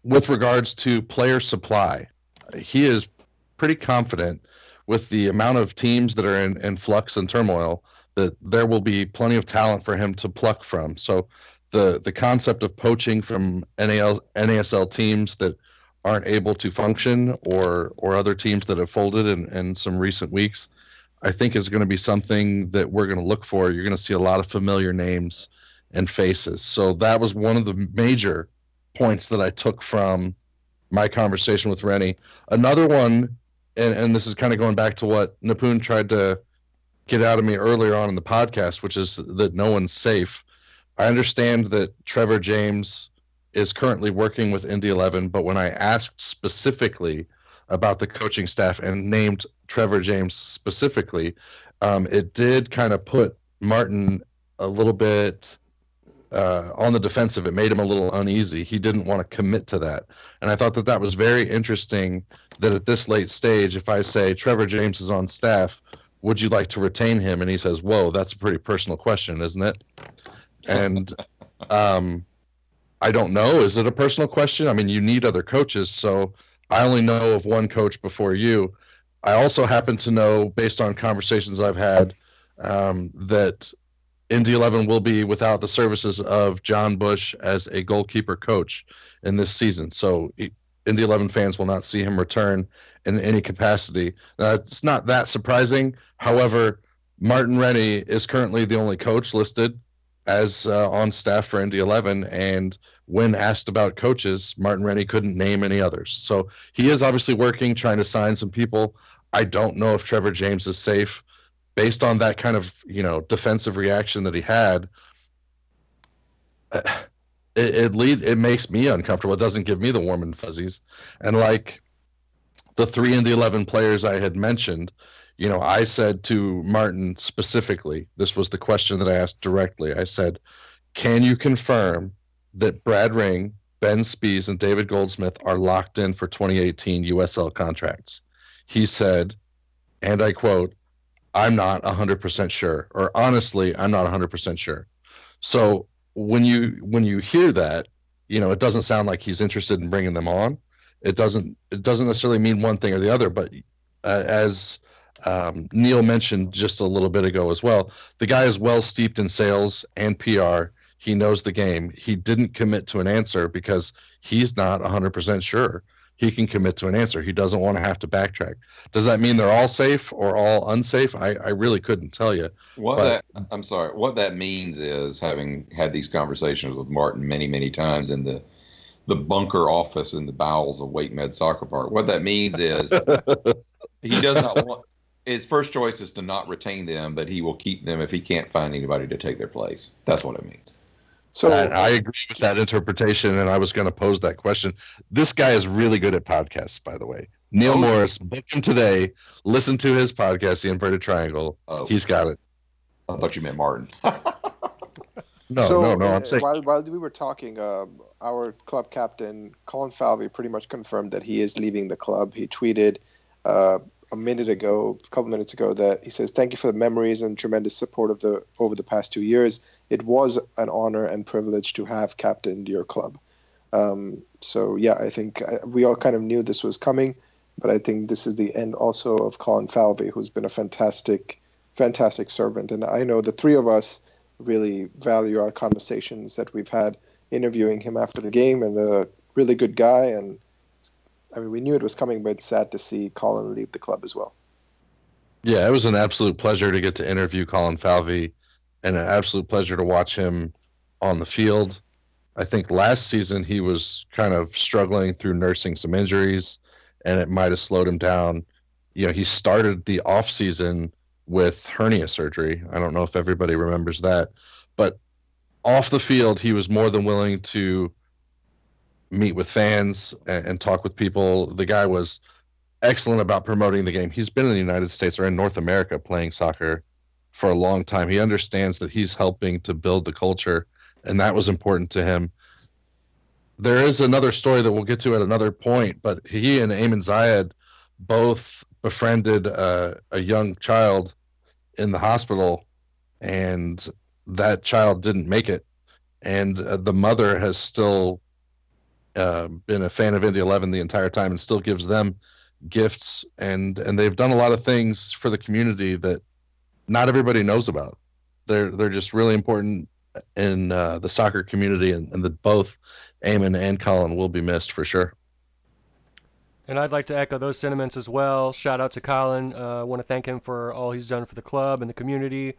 with regards to player supply. He is pretty confident with the amount of teams that are in, in flux and turmoil that there will be plenty of talent for him to pluck from. So the the concept of poaching from N A S L teams that aren't able to function or or other teams that have folded in, in some recent weeks, I think is going to be something that we're going to look for. You're going to see a lot of familiar names and faces. So that was one of the major points that I took from my conversation with Rennie. Another one, and, and this is kind of going back to what Nipun tried to get out of me earlier on in the podcast, which is that no one's safe. I understand that Trevor James is currently working with Indy eleven, but when I asked specifically about the coaching staff and named Trevor James specifically, um, it did kind of put Martin a little bit uh, on the defensive. It made him a little uneasy. He didn't want to commit to that. And I thought that that was very interesting that at this late stage, if I say Trevor James is on staff, would you like to retain him? And he says, whoa, that's a pretty personal question, isn't it? And um, I don't know. Is it a personal question? I mean, you need other coaches. So I only know of one coach before you. I also happen to know, based on conversations I've had, um, that Indy eleven will be without the services of John Bush as a goalkeeper coach in this season. So Indy eleven fans will not see him return in any capacity. Now, it's not that surprising. However, Martin Rennie is currently the only coach listed as uh, on staff for Indy eleven, and when asked about coaches, Martin Rennie couldn't name any others. So he is obviously working, trying to sign some people. I don't know if Trevor James is safe. Based on that kind of, you know, defensive reaction that he had, it it, lead, it makes me uncomfortable. It doesn't give me the warm and fuzzies. And like the three Indy eleven players I had mentioned, you know, I said to Martin specifically, this was the question that I asked directly. I said, can you confirm that Brad Ring, Ben Speas, and David Goldsmith are locked in for twenty eighteen U S L contracts? He said, and I quote, I'm not one hundred percent sure, or honestly, I'm not one hundred percent sure. So when you when you hear that, you know, it doesn't sound like he's interested in bringing them on. It doesn't it doesn't necessarily mean one thing or the other, but uh, as Um, Neil mentioned just a little bit ago as well, the guy is well steeped in sales and P R. He knows the game. He didn't commit to an answer because he's not one hundred percent sure he can commit to an answer. He doesn't want to have to backtrack. Does that mean they're all safe or all unsafe? I, I really couldn't tell you. What but, that, I'm sorry. What that means is, having had these conversations with Martin many, many times in the the bunker office in the bowels of Wake Med Soccer Park, what that means is he does not want... His first choice is to not retain them, but he will keep them if he can't find anybody to take their place. That's what it means. So I, I agree with that interpretation, and I was going to pose that question. This guy is really good at podcasts, by the way. Neil oh, Morris, book him today. Listen to his podcast, The Inverted Triangle. Oh, he's got it. I thought you meant Martin. no, so, no, no. I'm saying while, while we were talking, uh, our club captain, Colin Falvey, pretty much confirmed that he is leaving the club. He tweeted Uh, a minute ago, a couple minutes ago, that he says, thank you for the memories and tremendous support of the over the past two years. It was an honor and privilege to have captained your club. Um, so, yeah, I think I, we all kind of knew this was coming, but I think this is the end also of Colin Falvey, who's been a fantastic, fantastic servant. And I know the three of us really value our conversations that we've had interviewing him after the game, and the really good guy, and I mean, we knew it was coming, but it's sad to see Colin leave the club as well. Yeah, it was an absolute pleasure to get to interview Colin Falvey, and an absolute pleasure to watch him on the field. I think last season he was kind of struggling through nursing some injuries, and it might have slowed him down. You know, he started the off season with hernia surgery. I don't know if everybody remembers that, but off the field, he was more than willing to meet with fans and, and talk with people. The guy was excellent about promoting the game. He's been in the United States or in North America playing soccer for a long time. He understands that he's helping to build the culture, and that was important to him. There is another story that we'll get to at another point, but he and Ayman Zayed both befriended uh, a young child in the hospital, and that child didn't make it. And uh, the mother has still uh, been a fan of Indy eleven the entire time and still gives them gifts. And, and they've done a lot of things for the community that not everybody knows about. They're, they're just really important in uh, the soccer community, and, and that both Eamon and Colin will be missed for sure. And I'd like to echo those sentiments as well. Shout out to Colin. I uh, want to thank him for all he's done for the club and the community.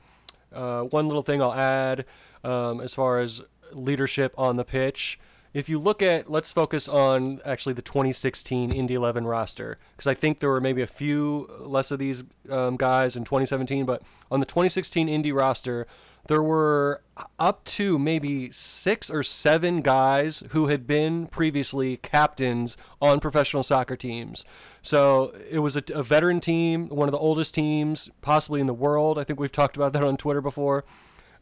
Uh, one little thing I'll add um, as far as leadership on the pitch. If you look at, let's focus on actually the twenty sixteen Indy eleven roster, because I think there were maybe a few less of these um, guys in twenty seventeen, but on the twenty sixteen Indy roster, there were up to maybe six or seven guys who had been previously captains on professional soccer teams. So it was a, a veteran team, one of the oldest teams possibly in the world. I think we've talked about that on Twitter before.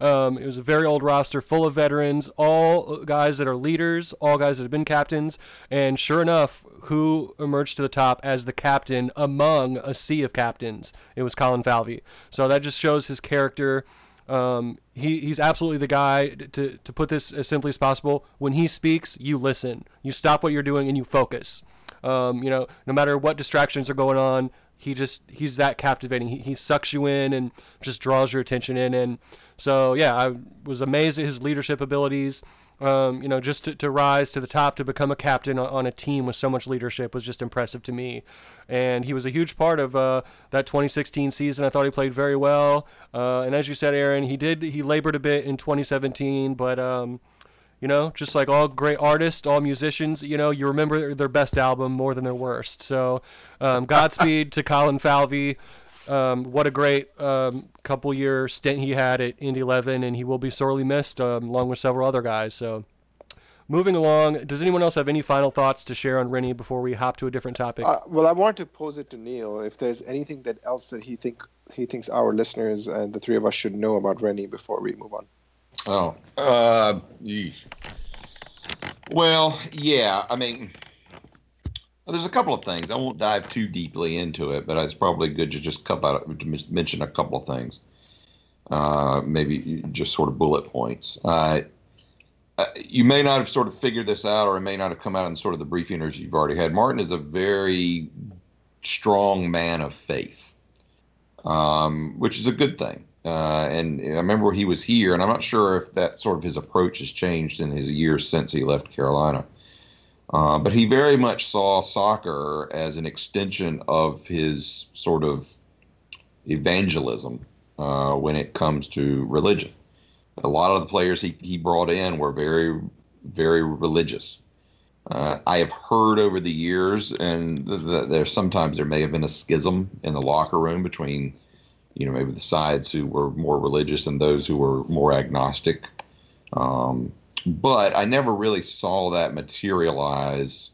Um, it was a very old roster full of veterans, all guys that are leaders, all guys that have been captains. And sure enough, who emerged to the top as the captain among a sea of captains? It was Colin Falvey. So that just shows his character. Um, he, he's absolutely the guy to, to put this as simply as possible. When he speaks, you listen, you stop what you're doing and you focus. Um, you know, no matter what distractions are going on, he just, he's that captivating. He, he sucks you in and just draws your attention in. And so, yeah, I was amazed at his leadership abilities. Um, you know, just to, to rise to the top, to become a captain on, on a team with so much leadership was just impressive to me. And he was a huge part of uh, that twenty sixteen season. I thought he played very well. Uh, and as you said, Aaron, he did, he labored a bit in twenty seventeen, but, um, you know, just like all great artists, all musicians, you know, you remember their best album more than their worst. So um, Godspeed to Colin Falvey. Um, what a great um, couple-year stint he had at Indy eleven, and he will be sorely missed, um, along with several other guys. So, moving along, does anyone else have any final thoughts to share on Rennie before we hop to a different topic? Uh, well, I want to pose it to Neil. If there's anything that else that he think he thinks our listeners and the three of us should know about Rennie before we move on. Oh, uh, well, yeah. I mean. There's a couple of things. I won't dive too deeply into it, but it's probably good to just come out, to mention a couple of things, uh, maybe just sort of bullet points. Uh, you may not have sort of figured this out, or it may not have come out in sort of the briefings you've already had. Martin is a very strong man of faith, um, which is a good thing. Uh, and I remember he was here, and I'm not sure if that sort of his approach has changed in his years since he left Carolina. Uh, but he very much saw soccer as an extension of his sort of evangelism uh, when it comes to religion. A lot of the players he, he brought in were very, very religious. Uh, I have heard over the years, and th- th- there sometimes there may have been a schism in the locker room between, you know, maybe the sides who were more religious and those who were more agnostic. Um But I never really saw that materialize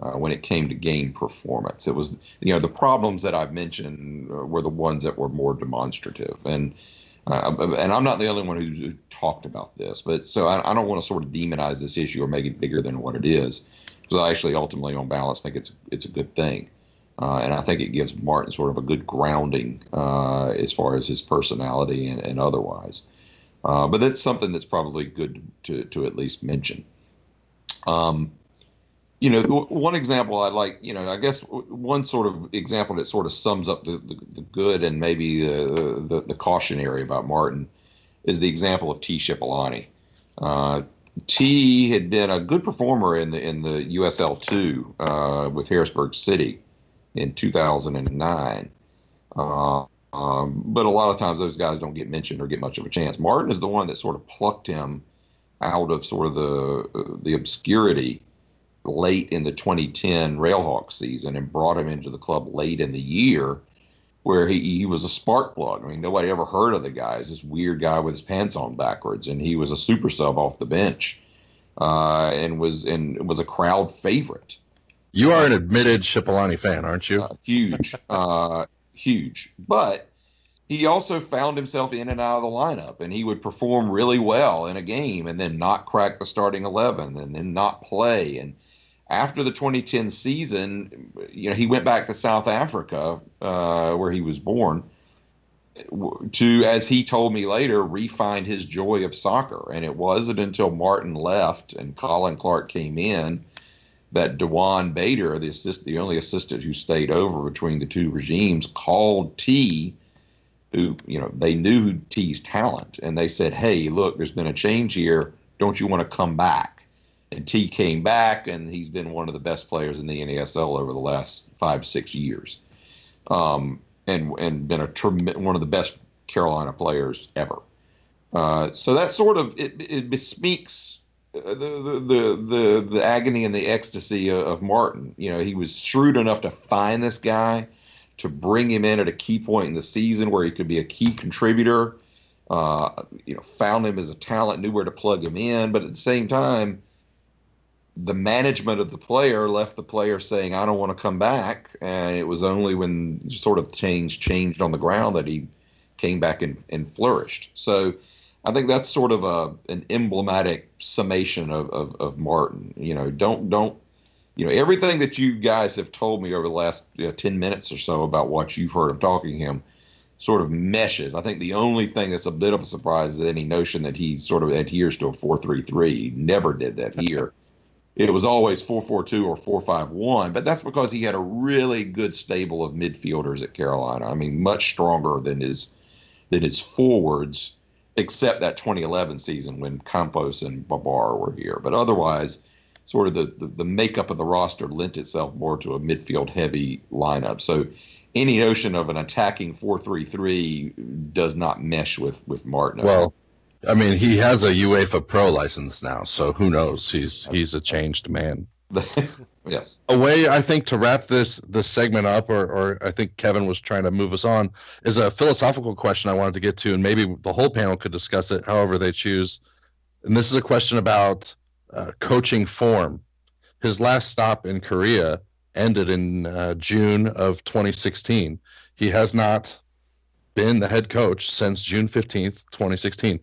uh, when it came to game performance. It was, you know, the problems that I've mentioned were the ones that were more demonstrative. And uh, and I'm not the only one who, who talked about this. But so I, I don't want to sort of demonize this issue or make it bigger than what it is. Because I actually ultimately, on balance, think it's it's a good thing. Uh, and I think it gives Martin sort of a good grounding uh, as far as his personality and, and otherwise. Uh, but that's something that's probably good to, to at least mention. Um, you know, w- one example I'd like, you know, I guess w- one sort of example that sort of sums up the, the, the good and maybe the, the, the cautionary about Martin is the example of T. Shipalane. Uh, T. had been a good performer in the in the U S L two uh, with Harrisburg City in two thousand nine. Uh, Um, but a lot of times those guys don't get mentioned or get much of a chance. Martin is the one that sort of plucked him out of sort of the uh, the obscurity late in the twenty ten Railhawks season and brought him into the club late in the year, where he, he was a spark plug. I mean, nobody ever heard of the guy. He's this weird guy with his pants on backwards, and he was a super sub off the bench. uh, and was and was a crowd favorite. You are an admitted Shipalane fan, aren't you? Uh, huge, uh, huge. But he also found himself in and out of the lineup, and he would perform really well in a game and then not crack the starting eleven and then not play. And after the twenty ten season, you know, he went back to South Africa, uh, where he was born, to, as he told me later, re-find his joy of soccer. And it wasn't until Martin left and Colin Clark came in that Dewan Bader, the assist, the only assistant who stayed over between the two regimes, called T, who, you know, they knew T's talent, and they said, hey, look, there's been a change here. Don't you want to come back? And T came back, and he's been one of the best players in the N A S L over the last five, six years, um, and and been a trem- one of the best Carolina players ever. Uh, so that sort of, it, it bespeaks The, the the the the agony and the ecstasy of, of Martin. You know, he was shrewd enough to find this guy, to bring him in at a key point in the season where he could be a key contributor. Uh, you know, found him as a talent, knew where to plug him in, but at the same time, the management of the player left the player saying, "I don't want to come back." And it was only when sort of change changed on the ground that he came back and, and flourished. So I think that's sort of a an emblematic summation of, of, of Martin. You know, don't don't you know everything that you guys have told me over the last you know, ten minutes or so about what you've heard of talking him sort of meshes. I think the only thing that's a bit of a surprise is any notion that he sort of adheres to a four three three. Never did that here. It was always four four two or four five one, but that's because he had a really good stable of midfielders at Carolina. I mean, much stronger than his than his forwards, except that twenty eleven season when Campos and Bavara were here. But otherwise, sort of the, the, the makeup of the roster lent itself more to a midfield-heavy lineup. So any notion of an attacking four three three does not mesh with, with Martin. Well, I mean, he has a UEFA Pro license now, so who knows? He's he's a changed man. Yes. A way, I think, to wrap this this segment up, or, or I think Kevin was trying to move us on, is a philosophical question I wanted to get to, and maybe the whole panel could discuss it however they choose. And this is a question about uh, coaching form. His last stop in Korea ended in uh, June of twenty sixteen. He has not been the head coach since June fifteenth, twenty sixteen.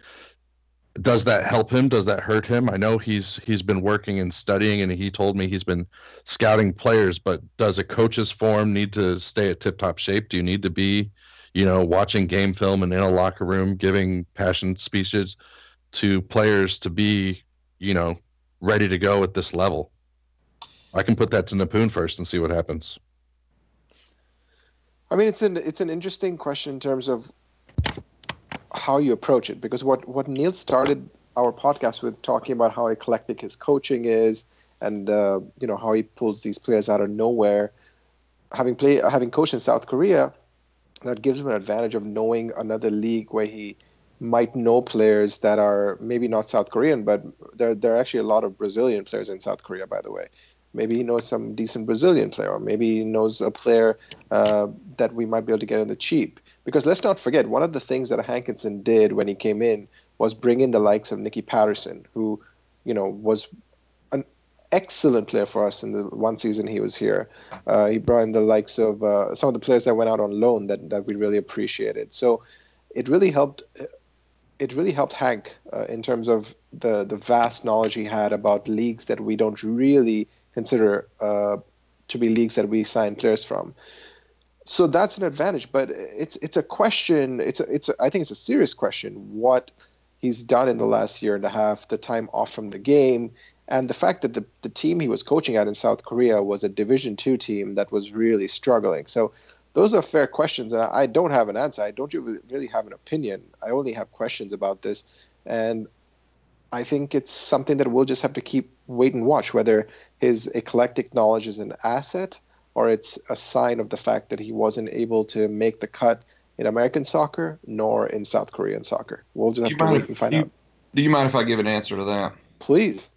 Does that help him? Does that hurt him? I know he's he's been working and studying, and he told me he's been scouting players, but does a coach's form need to stay at tip-top shape? Do you need to be, you know, watching game film and in a locker room, giving passionate speeches to players to be, you know, ready to go at this level? I can put that to Nipun first and see what happens. I mean, it's an, it's an interesting question in terms of how you approach it, because what, what Neil started our podcast with, talking about how eclectic his coaching is, and uh, you know, how he pulls these players out of nowhere. Having play, having coached in South Korea, that gives him an advantage of knowing another league where he might know players that are maybe not South Korean, but there there are actually a lot of Brazilian players in South Korea, by the way. Maybe he knows some decent Brazilian player, or maybe he knows a player uh, that we might be able to get on the cheap. Because let's not forget, one of the things that Hankinson did when he came in was bring in the likes of Nicky Patterson, who, you know, was an excellent player for us in the one season he was here. Uh, he brought in the likes of uh, some of the players that went out on loan that, that we really appreciated. So it really helped. It really helped Hank uh, in terms of the, the vast knowledge he had about leagues that we don't really consider uh, to be leagues that we sign players from. So that's an advantage, but it's it's a question. It's a, it's a, I think it's a serious question. What he's done in the last year and a half, the time off from the game, and the fact that the, the team he was coaching at in South Korea was a Division Two team that was really struggling. So those are fair questions, and I don't have an answer. I don't really have an opinion. I only have questions about this, and I think it's something that we'll just have to keep wait and watch, whether his eclectic knowledge is an asset or it's a sign of the fact that he wasn't able to make the cut in American soccer nor in South Korean soccer. We'll just have to wait and find out. Do you mind if I give an answer to that? Please.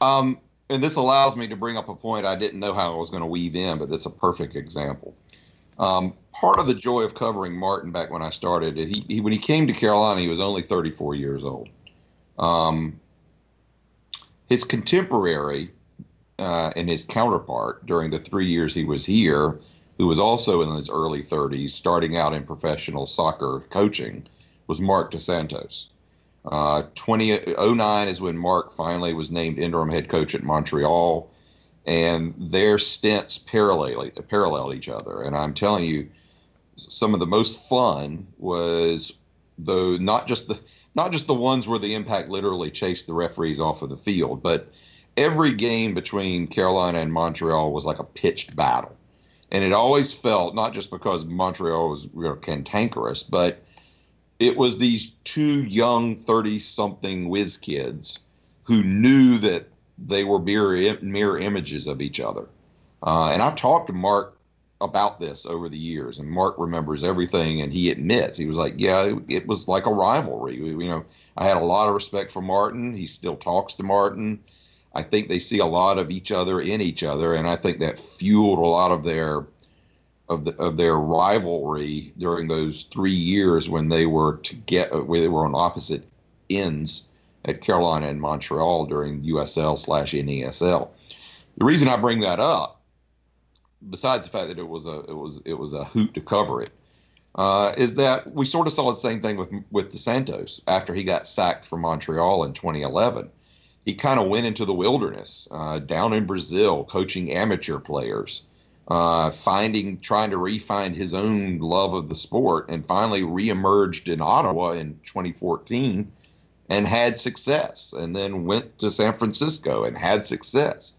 Um, and this allows me to bring up a point I didn't know how I was going to weave in, but that's a perfect example. Um, part of the joy of covering Martin back when I started, he, he when he came to Carolina, he was only thirty-four years old. Um, His contemporary uh, and his counterpart during the three years he was here, who was also in his early thirties, starting out in professional soccer coaching, was Mark Dos Santos. Uh, two thousand nine is when Mark finally was named interim head coach at Montreal, and their stints parallel, paralleled each other. And I'm telling you, some of the most fun was though not just the not just the ones where the impact literally chased the referees off of the field, but every game between Carolina and Montreal was like a pitched battle. And it always felt, not just because Montreal was you know, cantankerous, but it was these two young thirty-something whiz kids who knew that they were mirror, mirror images of each other. Uh, and I've talked to Mark about this over the years, and Mark remembers everything, and he admits, he was like, yeah, it, it was like a rivalry. We, you know, I had a lot of respect for Martin. He still talks to Martin. I think they see a lot of each other in each other, and I think that fueled a lot of their of the, of their rivalry during those three years when they were to get where they were on opposite ends at Carolina and Montreal during U S L slash N A S L. The reason I bring that up, besides the fact that it was a it was it was a hoot to cover it, uh, is that we sort of saw the same thing with with Dos Santos after he got sacked from Montreal in twenty eleven. He kind of went into the wilderness, uh, down in Brazil, coaching amateur players, uh, finding, trying to re-find his own love of the sport, and finally reemerged in Ottawa in twenty fourteen and had success, and then went to San Francisco and had success.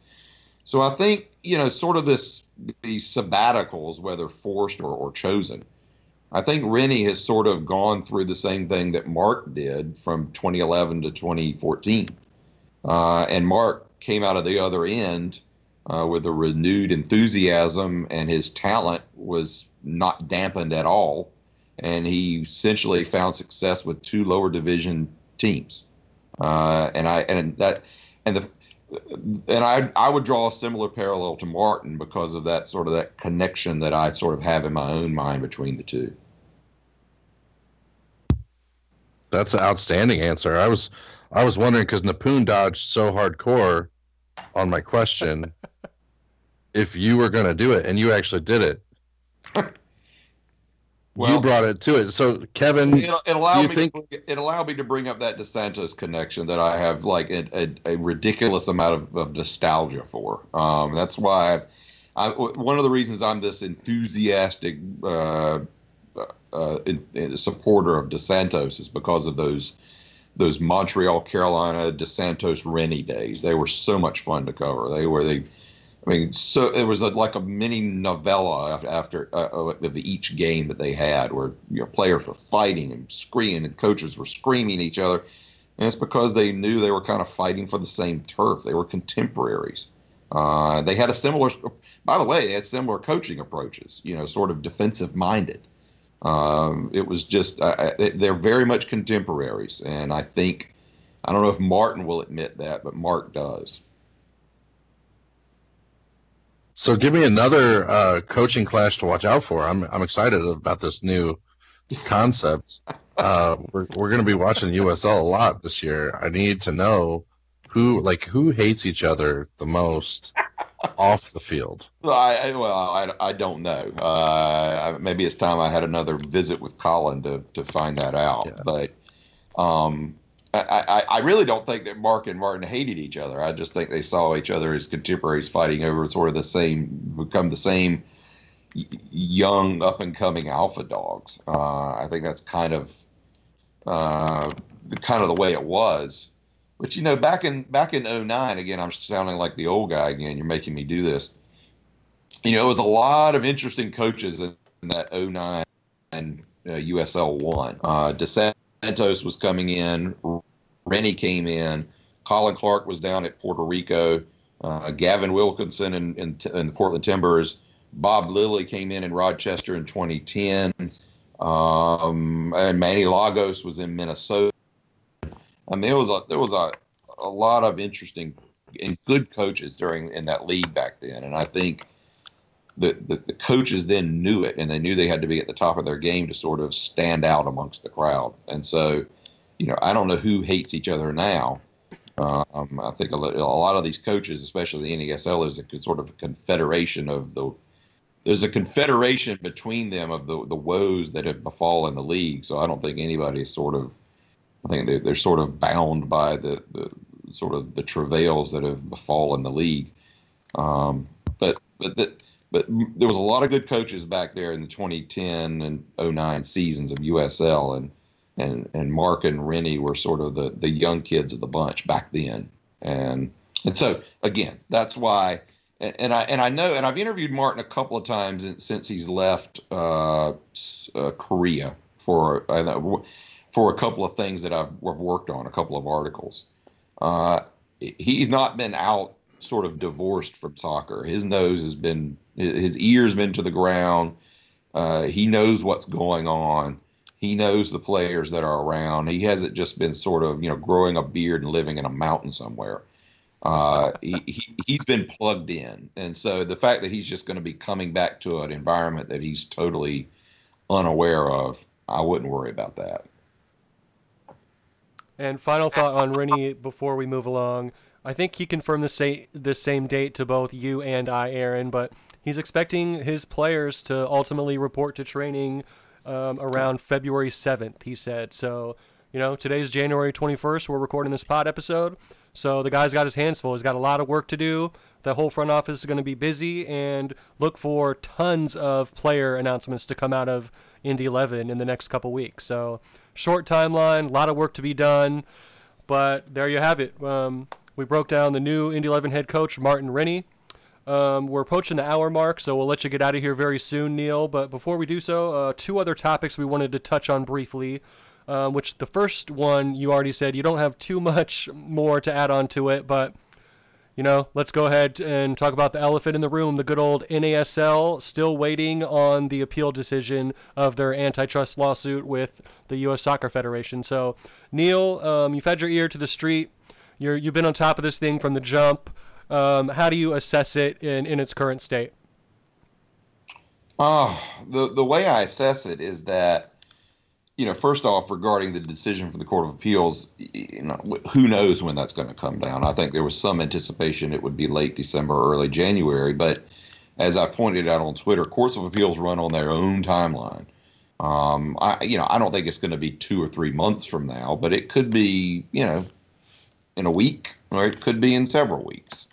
So I think, you know, sort of this, these sabbaticals, whether forced or, or chosen, I think Rennie has sort of gone through the same thing that Mark did from twenty eleven to twenty fourteen. Uh, and Mark came out of the other end uh, with a renewed enthusiasm, and his talent was not dampened at all. And he essentially found success with two lower division teams. Uh, and I and that and the and I I would draw a similar parallel to Martin because of that sort of that connection that I sort of have in my own mind between the two. That's an outstanding answer. I was. I was wondering because Nipun dodged so hardcore on my question if you were going to do it, and you actually did it. Well, you brought it to it. So, Kevin, it, it allowed do you me think to, it allowed me to bring up that Dos Santos connection that I have like a, a, a ridiculous amount of, of nostalgia for. Um, that's why I've, I one of the reasons I'm this enthusiastic uh, uh, in, in supporter of Dos Santos is because of those. Those Montreal, Carolina, Dos Santos, Rennie days. They were so much fun to cover. They were, they, I mean, so it was a, like a mini novella after uh, of each game that they had where you know, players were fighting and screaming and coaches were screaming at each other. And it's because they knew they were kind of fighting for the same turf. They were contemporaries. Uh, they had a similar, by the way, they had similar coaching approaches, you know, sort of defensive minded. Um, it was just, uh, they're very much contemporaries. And I think, I don't know if Martin will admit that, but Mark does. So give me another, uh, coaching clash to watch out for. I'm, I'm excited about this new concept. uh, we're, we're going to be watching U S L a lot this year. I need to know who, like who hates each other the most off the field. Well, I, well, I, I don't know. Uh, maybe it's time I had another visit with Colin to, to find that out. Yeah. But um, I, I, I really don't think that Mark and Martin hated each other. I just think they saw each other as contemporaries fighting over sort of the same, become the same young up and coming alpha dogs. Uh, I think that's kind of uh, kind of the way it was. But, you know, back in back in oh nine, again, I'm sounding like the old guy again. You're making me do this. You know, it was a lot of interesting coaches in, in that oh nine and uh, U S L one. Uh, Dos Santos was coming in. Rennie came in. Colin Clark was down at Puerto Rico. Uh, Gavin Wilkinson in, in, in the Portland Timbers. Bob Lilly came in in Rochester in twenty ten. Um, and Manny Lagos was in Minnesota. I mean, there was a there was a, a lot of interesting and good coaches during in that league back then, and I think the, the the coaches then knew it, and they knew they had to be at the top of their game to sort of stand out amongst the crowd. And so, you know, I don't know who hates each other now, Um, I think a lot of these coaches, especially the N A S L, is a sort of a confederation of the there's a confederation between them of the, the woes that have befallen the league. So I don't think anybody's sort of I think they're, they're sort of bound by the, the sort of the travails that have befallen the league. Um, but but the, but there was a lot of good coaches back there in the twenty ten and oh nine seasons of U S L, and and and Mark and Rennie were sort of the, the young kids of the bunch back then. And and so again, that's why. And, and I and I know, and I've interviewed Martin a couple of times since he's left uh, uh, Korea for uh, for a couple of things that I've, I've worked on, a couple of articles. Uh, he's not been out sort of divorced from soccer. His nose has been, his ear's been to the ground. Uh, he knows what's going on. He knows the players that are around. He hasn't just been sort of, you know, growing a beard and living in a mountain somewhere. Uh, he, he, he's been plugged in. And so the fact that he's just going to be coming back to an environment that he's totally unaware of, I wouldn't worry about that. And final thought on Rennie before we move along. I think he confirmed the same, the same date to both you and I, Aaron, but he's expecting his players to ultimately report to training um, around February seventh, he said. So, you know, today's January twenty-first. We're recording this pod episode. So the guy's got his hands full. He's got a lot of work to do. The whole front office is going to be busy, and look for tons of player announcements to come out of Indy eleven in the next couple weeks. So short timeline, a lot of work to be done, but there you have it. Um, we broke down the new Indy eleven head coach, Martin Rennie. Um, we're approaching the hour mark, so we'll let you get out of here very soon, Neil. But before we do so, uh, two other topics we wanted to touch on briefly. Um, which the first one, you already said you don't have too much more to add on to it, but, you know, let's go ahead and talk about the elephant in the room, the good old N A S L, still waiting on the appeal decision of their antitrust lawsuit with the U S Soccer Federation. So, Neil, um, you've had your ear to the street. You're, you've been on top of this thing from the jump. Um, how do you assess it in, in its current state? Uh, the, the way I assess it is that, you know, first off, regarding the decision from the Court of Appeals, you know, who knows when that's going to come down. I think there was some anticipation it would be late December, early January. But as I pointed out on Twitter, Courts of Appeals run on their own timeline. Um, I, you know, I don't think it's going to be two or three months from now, but it could be, you know, in a week, or it could be in several weeks.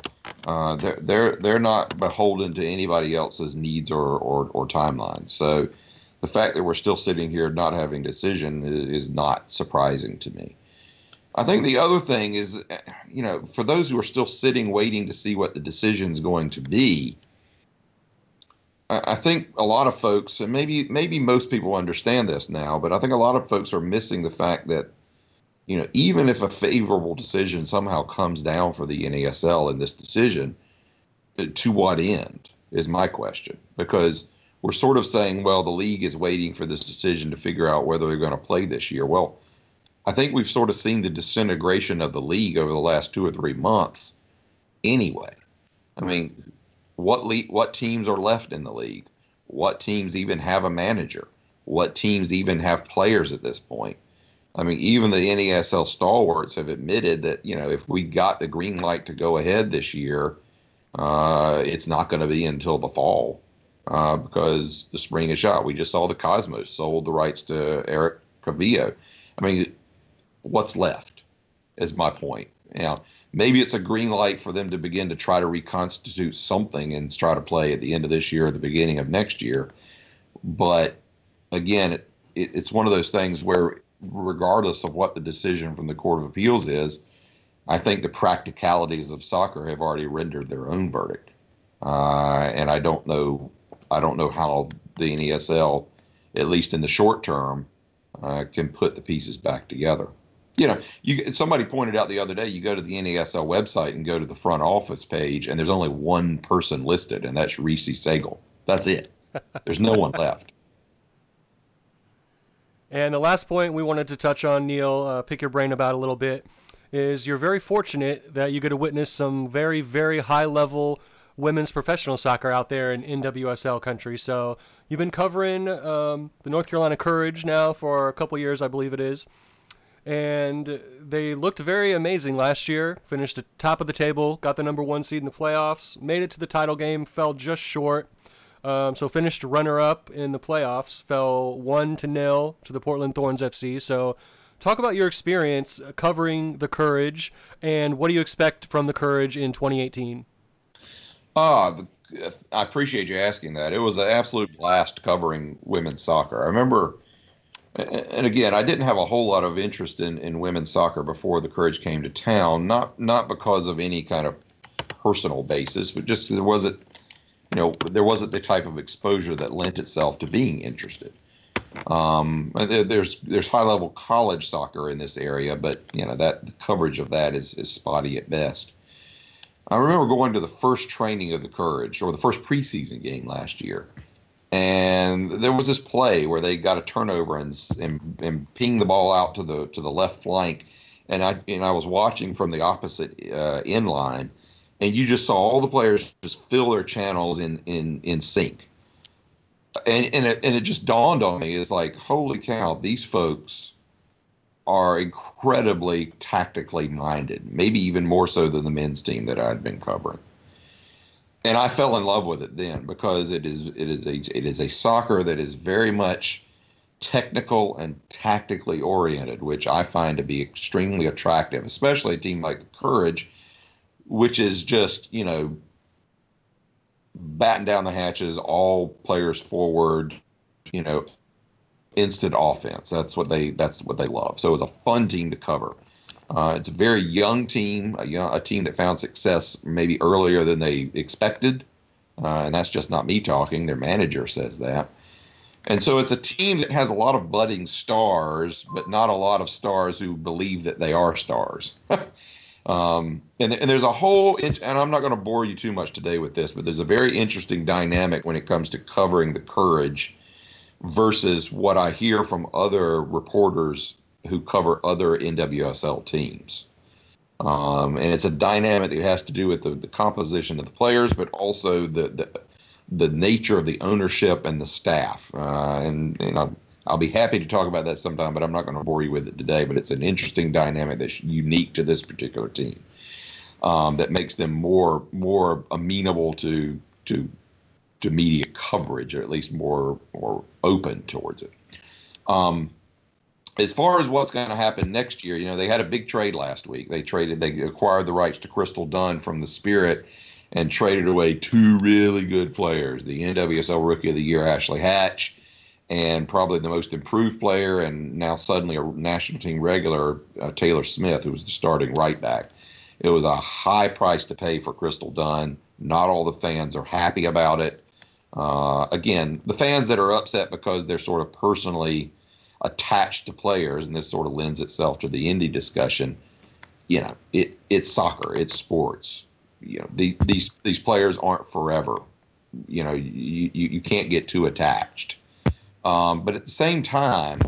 Uh, they're, they're, they're not beholden to anybody else's needs or, or, or timelines. So, the fact that we're still sitting here not having a decision is not surprising to me. I think the other thing is, you know, for those who are still sitting waiting to see what the decision's going to be, I think a lot of folks, and maybe maybe most people understand this now, but I think a lot of folks are missing the fact that, you know, even if a favorable decision somehow comes down for the N A S L in this decision, to what end is my question. Because we're sort of saying, well, the league is waiting for this decision to figure out whether they're going to play this year. Well, I think we've sort of seen the disintegration of the league over the last two or three months anyway. I mean, what le- what teams are left in the league? What teams even have a manager? What teams even have players at this point? I mean, even the N A S L stalwarts have admitted that, you know, if we got the green light to go ahead this year, uh, it's not going to be until the fall. Uh, because the spring is shot. We just saw the Cosmos sold the rights to Eric Cavillo. I mean, what's left is my point. You know, maybe it's a green light for them to begin to try to reconstitute something and try to play at the end of this year or the beginning of next year. But again, it, it, it's one of those things where, regardless of what the decision from the Court of Appeals is, I think the practicalities of soccer have already rendered their own verdict. Uh, and I don't know. I don't know how the N A S L, at least in the short term, uh, can put the pieces back together. You know, you, somebody pointed out the other day, you go to the N A S L website and go to the front office page, and there's only one person listed, and that's Reese Sagel. That's it. There's no one left. And the last point we wanted to touch on, Neil, uh, pick your brain about a little bit, is you're very fortunate that you get to witness some very, very high-level women's professional soccer out there in N W S L country. So you've been covering um, the North Carolina Courage now for a couple years, I believe it is. And they looked very amazing last year, finished at top of the table, got the number one seed in the playoffs, made it to the title game, fell just short. Um, so finished runner-up in the playoffs, fell one to nil to the Portland Thorns F C. So talk about your experience covering the Courage, and what do you expect from the Courage in twenty eighteen? Ah, uh, I appreciate you asking that. It was an absolute blast covering women's soccer. I remember... And again, I didn't have a whole lot of interest in, in women's soccer before the Courage came to town, not not because of any kind of personal basis, but just there wasn't, you know, there wasn't the type of exposure that lent itself to being interested. Um, there, there's there's high level college soccer in this area, but you know that the coverage of that is, is spotty at best. I remember going to the first training of the Courage, or the first preseason game last year. And there was this play where they got a turnover and, and and pinged the ball out to the to the left flank, and I and I was watching from the opposite uh, end line, and you just saw all the players just fill their channels in in, in sync, and and it, and it just dawned on me, it's like, holy cow, these folks are incredibly tactically minded, maybe even more so than the men's team that I'd been covering. And I fell in love with it then, because it is it is a it is a soccer that is very much technical and tactically oriented, which I find to be extremely attractive, especially a team like the Courage, which is just, you know, batting down the hatches, all players forward, you know, instant offense. That's what they that's what they love. So it was a fun team to cover. Uh, it's a very young team, a, young, a team that found success maybe earlier than they expected. Uh, and that's just not me talking. Their manager says that. And so it's a team that has a lot of budding stars, but not a lot of stars who believe that they are stars. um, and, and there's a whole, and I'm not going to bore you too much today with this, but there's a very interesting dynamic when it comes to covering the Courage versus what I hear from other reporters who cover other N W S L teams. Um, and it's a dynamic that has to do with the, the composition of the players, but also the, the the nature of the ownership and the staff. Uh, and and I'll, I'll be happy to talk about that sometime, but I'm not going to bore you with it today. But it's an interesting dynamic that's unique to this particular team, um, that makes them more more amenable to to to media coverage, or at least more more open towards it. Um, As far as what's going to happen next year, you know, they had a big trade last week. They traded, they acquired the rights to Crystal Dunn from the Spirit and traded away two really good players, the N W S L Rookie of the Year, Ashley Hatch, and probably the most improved player, and now suddenly a national team regular, uh, Taylor Smith, who was the starting right back. It was a high price to pay for Crystal Dunn. Not all the fans are happy about it. Uh, again, the fans that are upset because they're sort of personally attached to players, and this sort of lends itself to the Indy discussion. You know, it it's soccer, it's sports. You know, the, these these players aren't forever. You know, you you, you can't get too attached. Um, but at the same time,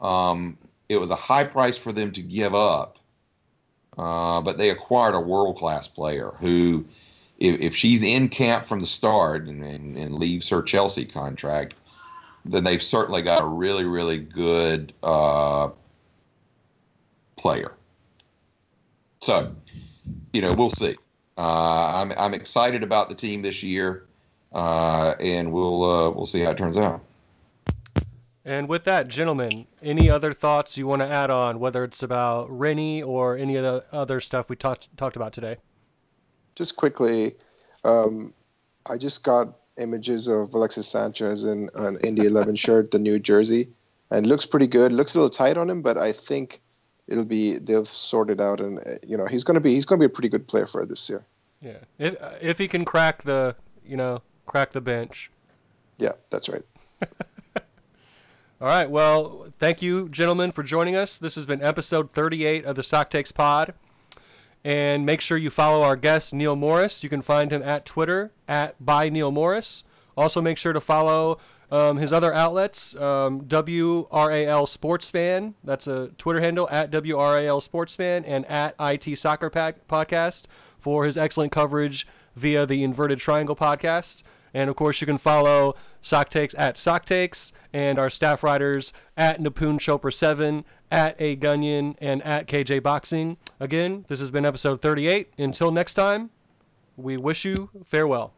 um, it was a high price for them to give up. Uh, but they acquired a world class player who, if, if she's in camp from the start and, and, and leaves her Chelsea contract, then they've certainly got a really, really good uh, player. So, you know, we'll see. Uh, I'm I'm excited about the team this year, uh, and we'll uh, we'll see how it turns out. And with that, gentlemen, any other thoughts you want to add on, whether it's about Rennie or any of the other stuff we talked talked about today? Just quickly, um, I just got images of Alexis Sanchez in an Indy eleven shirt, the new jersey, and looks pretty good. Looks a little tight on him, but I think it'll be they'll sort it out, and you know he's gonna be he's gonna be a pretty good player for this year. Yeah, if if he can crack the you know crack the bench. Yeah, that's right. All right, well, thank you, gentlemen, for joining us. This has been episode thirty-eight of the Sock Takes Pod. And make sure you follow our guest, Neil Morris. You can find him at Twitter, at by Neil Morris. Also, make sure to follow um, his other outlets, um, W R A L Sports Fan. That's a Twitter handle, at W R A L Sports Fan, and at I T Soccer Pack Podcast for his excellent coverage via the Inverted Triangle Podcast. And, of course, you can follow Sock Takes at Sock Takes, and our staff writers at Nipun Chopra seven, at A Gunyon, and at K J Boxing. Again, this has been episode thirty-eight. Until next time, we wish you farewell.